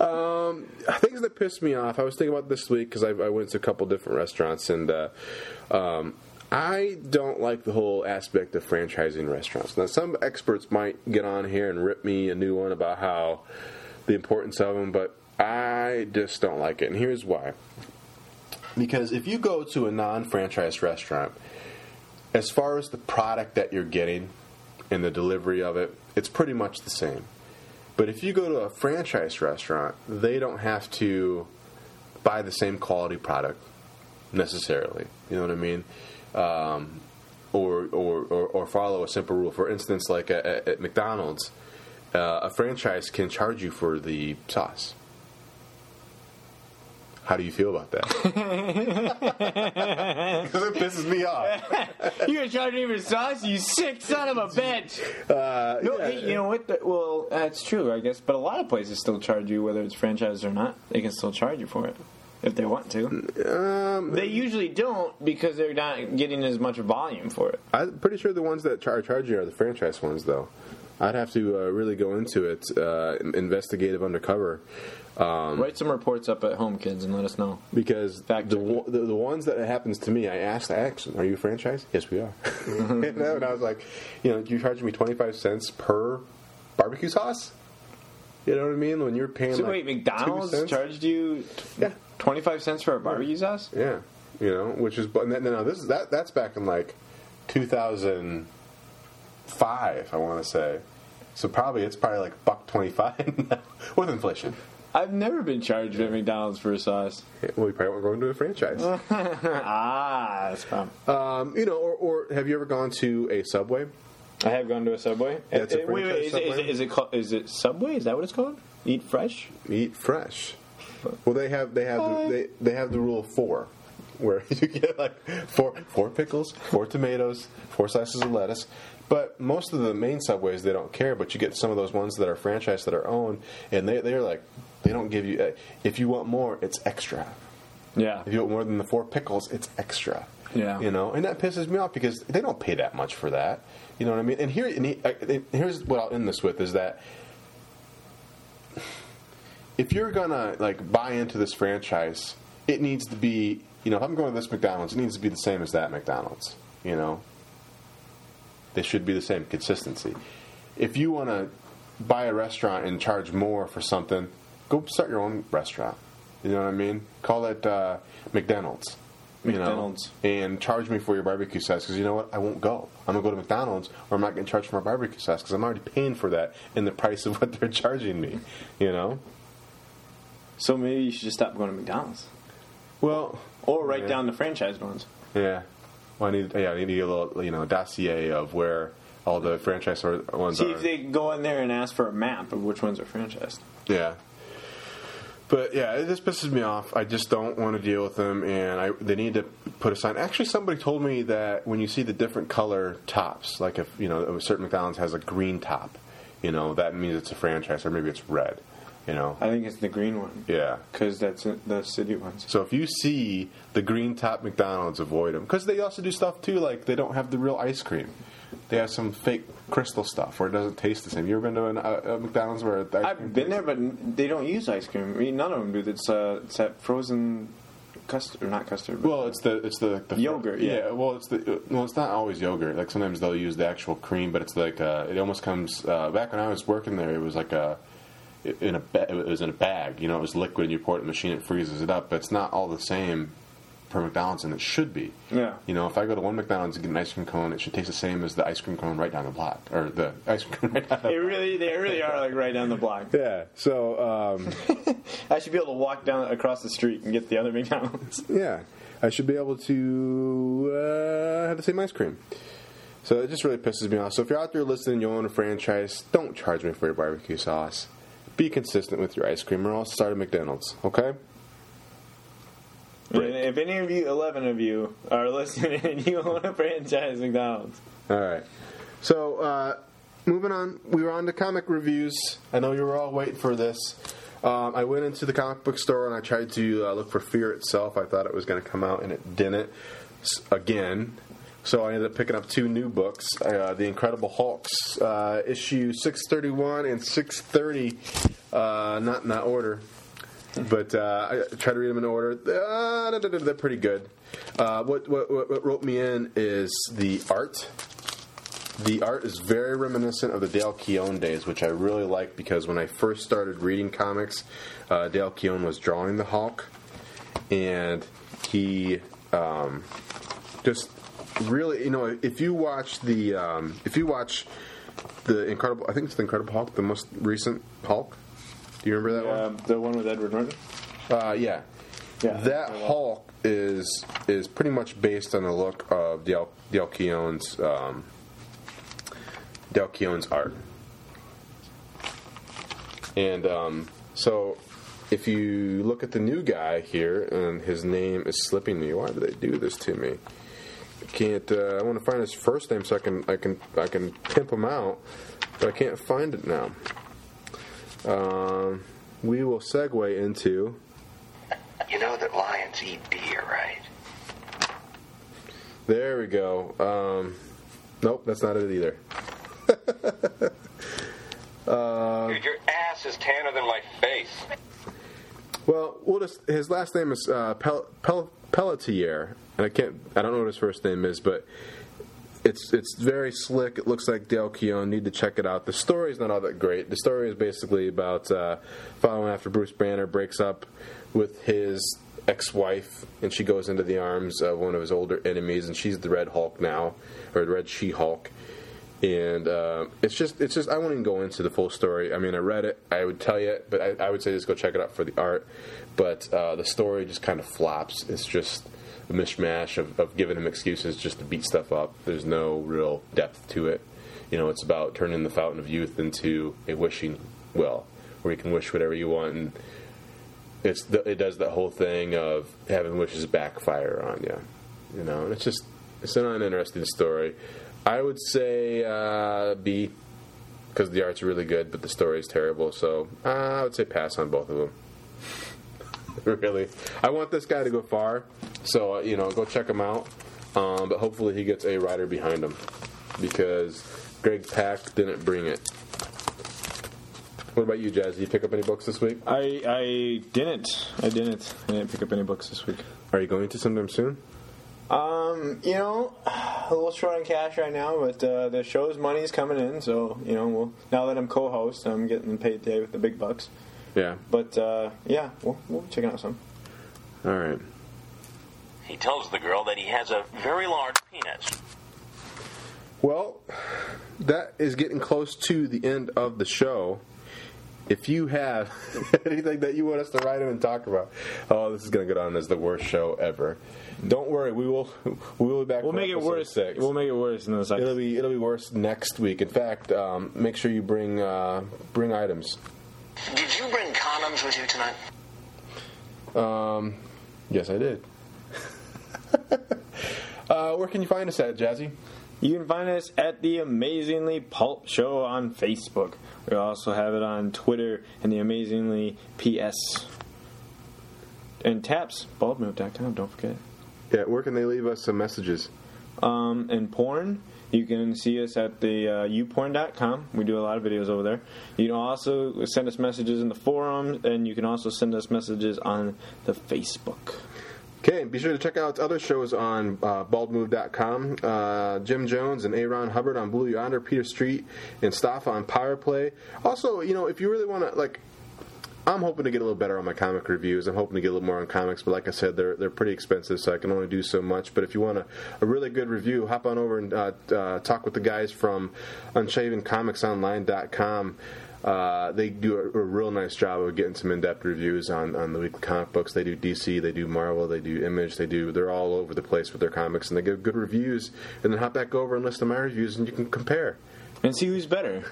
on. um, things that pissed me off. I was thinking about this week because I, I went to a couple different restaurants and. Uh, um, I don't like the whole aspect of franchising restaurants. Now, some experts might get on here and rip me a new one about how the importance of them, but I just don't like it, and here's why. Because if you go to a non-franchise restaurant, as far as the product that you're getting and the delivery of it, it's pretty much the same. But if you go to a franchise restaurant, they don't have to buy the same quality product necessarily. You know what I mean? Um, or, or, or, or follow a simple rule. For instance, like at, at, at McDonald's, uh, a franchise can charge you for the sauce. How do you feel about that? Because it pisses me off. You're going to charge me for sauce, you sick son of a bitch. Uh, no, yeah. Hey, you know what? The, well, that's true, I guess. But a lot of places still charge you, whether it's franchise or not. They can still charge you for it. If they want to. Um, they usually don't because they're not getting as much volume for it. I'm pretty sure the ones that are charging are the franchise ones, though. I'd have to uh, really go into it, uh, investigative undercover. Um, Write some reports up at home, kids, and let us know. Because the, the the ones that it happens to me, I asked, I asked, are you a franchise? Yes, we are. And I was like, you know, you're charging me twenty-five cents per barbecue sauce? You know what I mean? When you're paying so like wait, McDonald's two cents? Charged you... Yeah. twenty-five cents for a barbecue sauce? Yeah. You know, which is... But now, this is, that, that's back in, like, two thousand five, I want to say. So probably, it's probably, like, buck twenty-five with inflation. I've never been charged at McDonald's for a sauce. Yeah, well, you probably won't go into a franchise. Ah, that's fun. Um, you know, or, or have you ever gone to a Subway? I have gone to a Subway. Yeah, it's a franchise wait, wait, is, Subway. It, is, it, is, it called, is it Subway? Is that what it's called? Eat Fresh? Eat Fresh. Well, they have they have the, they they have the rule of four, where you get like four four pickles, four tomatoes, four slices of lettuce. But most of the main Subways they don't care. But you get some of those ones that are franchised that are owned, and they they're like they don't give you. If you want more, it's extra. Yeah. If you want more than the four pickles, it's extra. Yeah. You know, and that pisses me off because they don't pay that much for that. You know what I mean? And here and he, I, here's what I'll end this with is that. If you're gonna like buy into this franchise, it needs to be, you know, if I'm going to this McDonald's, it needs to be the same as that McDonald's, you know. They should be the same consistency. If you want to buy a restaurant and charge more for something, go start your own restaurant. You know what I mean? Call it uh, McDonald's. you McDonald's. know, and charge me for your barbecue sauce, because you know what? I won't go. I'm going to go to McDonald's, or I'm not getting charged for my barbecue sauce, because I'm already paying for that in the price of what they're charging me, you know? So maybe you should just stop going to McDonald's. Well, or write yeah. down the franchise ones. Yeah. Well, I need, yeah, I need to get a little, you know, dossier of where all the franchise ones See are. See if they can go in there and ask for a map of which ones are franchised. Yeah. But, yeah, this pisses me off. I just don't want to deal with them, and I, they need to put a sign. Actually, somebody told me that when you see the different color tops, like if, you know, a certain McDonald's has a green top, you know, that means it's a franchise, or maybe it's red, you know. I think it's the green one. Yeah. Because that's the city ones. So if you see the green top McDonald's, avoid them. Because they also do stuff, too, like they don't have the real ice cream. They have some fake crystal stuff where it doesn't taste the same. You ever been to an, uh, a McDonald's where the ice I've cream been tastes? there, but they don't use ice cream. I mean, none of them do. It's, uh, it's that frozen custard, or not custard. But well, it's the it's the, the yogurt. Fr- yeah. yeah. Well, it's the well, it's not always yogurt. Like sometimes they'll use the actual cream, but it's like uh, it almost comes. Uh, back when I was working there, it was like a in a ba- it was in a bag. You know, it was liquid, and you pour it in the machine, it freezes it up. But it's not all the same per McDonald's, and it should be. Yeah. You know, if I go to one McDonald's and get an ice cream cone, it should taste the same as the ice cream cone right down the block, or the ice cream cone right down the block. They really, they really are like right down the block. Yeah. So um, I should be able to walk down across the street and get the other McDonald's. Yeah, I should be able to uh, have the same ice cream. So it just really pisses me off. So if you're out there listening, you own a franchise, don't charge me for your barbecue sauce. Be consistent with your ice cream, or I'll start at McDonald's. Okay. Break. If any of you, eleven of you, are listening and you own a franchise McDonald's. All right. So, uh, moving on. We were on to comic reviews. I know you were all waiting for this. Um, I went into the comic book store and I tried to uh, look for Fear Itself. I thought it was going to come out, and it didn't again. So I ended up picking up two new books, uh, The Incredible Hulks, uh, issue six thirty-one and six thirty, uh, not in that order. But uh, I try to read them in order. Uh, they're pretty good. Uh, what, what what wrote me in is the art. The art is very reminiscent of the Dale Keown days, which I really like, because when I first started reading comics, uh, Dale Keown was drawing the Hulk, and he um, just really, you know, if you watch the um, if you watch the Incredible, I think it's the Incredible Hulk, the most recent Hulk. Do you remember that yeah, one? The one with Edward Norton? Uh, yeah. yeah. That Hulk is is pretty much based on the look of Del, Del Keown's um, Del Keown's art. And um, so if you look at the new guy here, and his name is slipping me. Why do they do this to me? I can't. Uh, I want to find his first name so I can I can I can pimp him out, but I can't find it now. Um, we will segue into. You know that lions eat deer, right? There we go. Um, nope, that's not it either. uh, Dude, your ass is tanner than my face. Well, we'll just. His last name is uh, Pel- Pel- Pelletier, and I can't. I don't know what his first name is, but. It's it's very slick. It looks like Dale Keown. Need to check it out. The story's not all that great. The story is basically about uh, following after Bruce Banner breaks up with his ex-wife, and she goes into the arms of one of his older enemies, and she's the Red Hulk now, or the Red She-Hulk. And uh, it's just it's just I won't even go into the full story. I mean, I read it. I would tell you, but I, I would say just go check it out for the art. But uh, the story just kind of flops. It's just. A mishmash of, of giving him excuses just to beat stuff up. There's no real depth to it. You know, it's about turning the fountain of youth into a wishing well, where you can wish whatever you want. And it's the, it does that whole thing of having wishes backfire on you. You know, and it's just it's an uninteresting story. I would say uh, B, because the art's really good, but the story is terrible. So uh, I would say pass on both of them. Really, I want this guy to go far, so uh, you know, go check him out. Um, but hopefully, he gets a writer behind him, because Greg Pak didn't bring it. What about you, Jazz? Did you pick up any books this week? I I didn't. I didn't. I didn't pick up any books this week. Are you going to sometime soon? Um, you know, a little short on cash right now, but uh, the show's money's coming in, so you know, we'll, now that I'm co-host, I'm getting paid today with the big bucks. Yeah. But, uh, yeah, we'll, we'll check out some. All right. He tells the girl that he has a very large penis. Well, that is getting close to the end of the show. If you have anything that you want us to write in and talk about, oh, this is going to go down as the worst show ever. Don't worry, we will we will be back. We'll make it worse. Six. We'll make it worse in the second. It'll be it'll be worse next week. In fact, um, make sure you bring uh, bring items. Did you bring condoms with you tonight? Um, yes, I did. uh, where can you find us at, Jazzy? You can find us at The Amazingly Pulp Show on Facebook. We also have it on Twitter and The Amazingly P S. And Taps, bald move dot com, don't forget. Yeah, where can they leave us some messages? Um, and porn, you can see us at the uh, u porn dot com. We do a lot of videos over there. You can also send us messages in the forum, and you can also send us messages on the Facebook. Okay, be sure to check out other shows on uh, bald move dot com. Uh, Jim Jones and A. Ron Hubbard on Blue Yonder, Peter Street and Staff on Power Play. Also, you know, if you really want to, like, I'm hoping to get a little better on my comic reviews. I'm hoping to get a little more on comics, but like I said, they're they're pretty expensive, so I can only do so much. But if you want a, a really good review, hop on over and uh, uh, talk with the guys from unshaven comics online dot com. Uh, they do a, a real nice job of getting some in-depth reviews on, on the weekly comic books. They do D C, they do Marvel, they do Image, they do, they're all over the place with their comics, and they give good reviews, and then hop back over and listen to my reviews, and you can compare. And see who's better.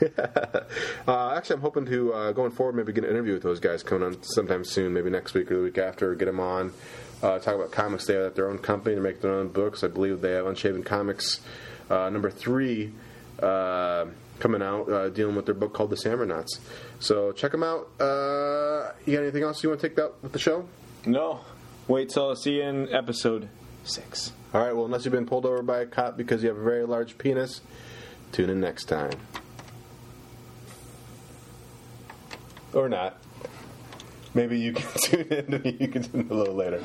uh, actually, I'm hoping to, uh, going forward, maybe get an interview with those guys coming on sometime soon, maybe next week or the week after, or get them on, uh, talk about comics. They have their own company to make their own books. I believe they have Unshaven Comics uh, number three, uh... coming out, uh, dealing with their book called The Samronauts. So check them out. Uh, you got anything else you want to take out with the show? No. Wait till I see you in episode six. All right, well, unless you've been pulled over by a cop because you have a very large penis, tune in next time. Or not. Maybe you can tune in. You can tune in a little later.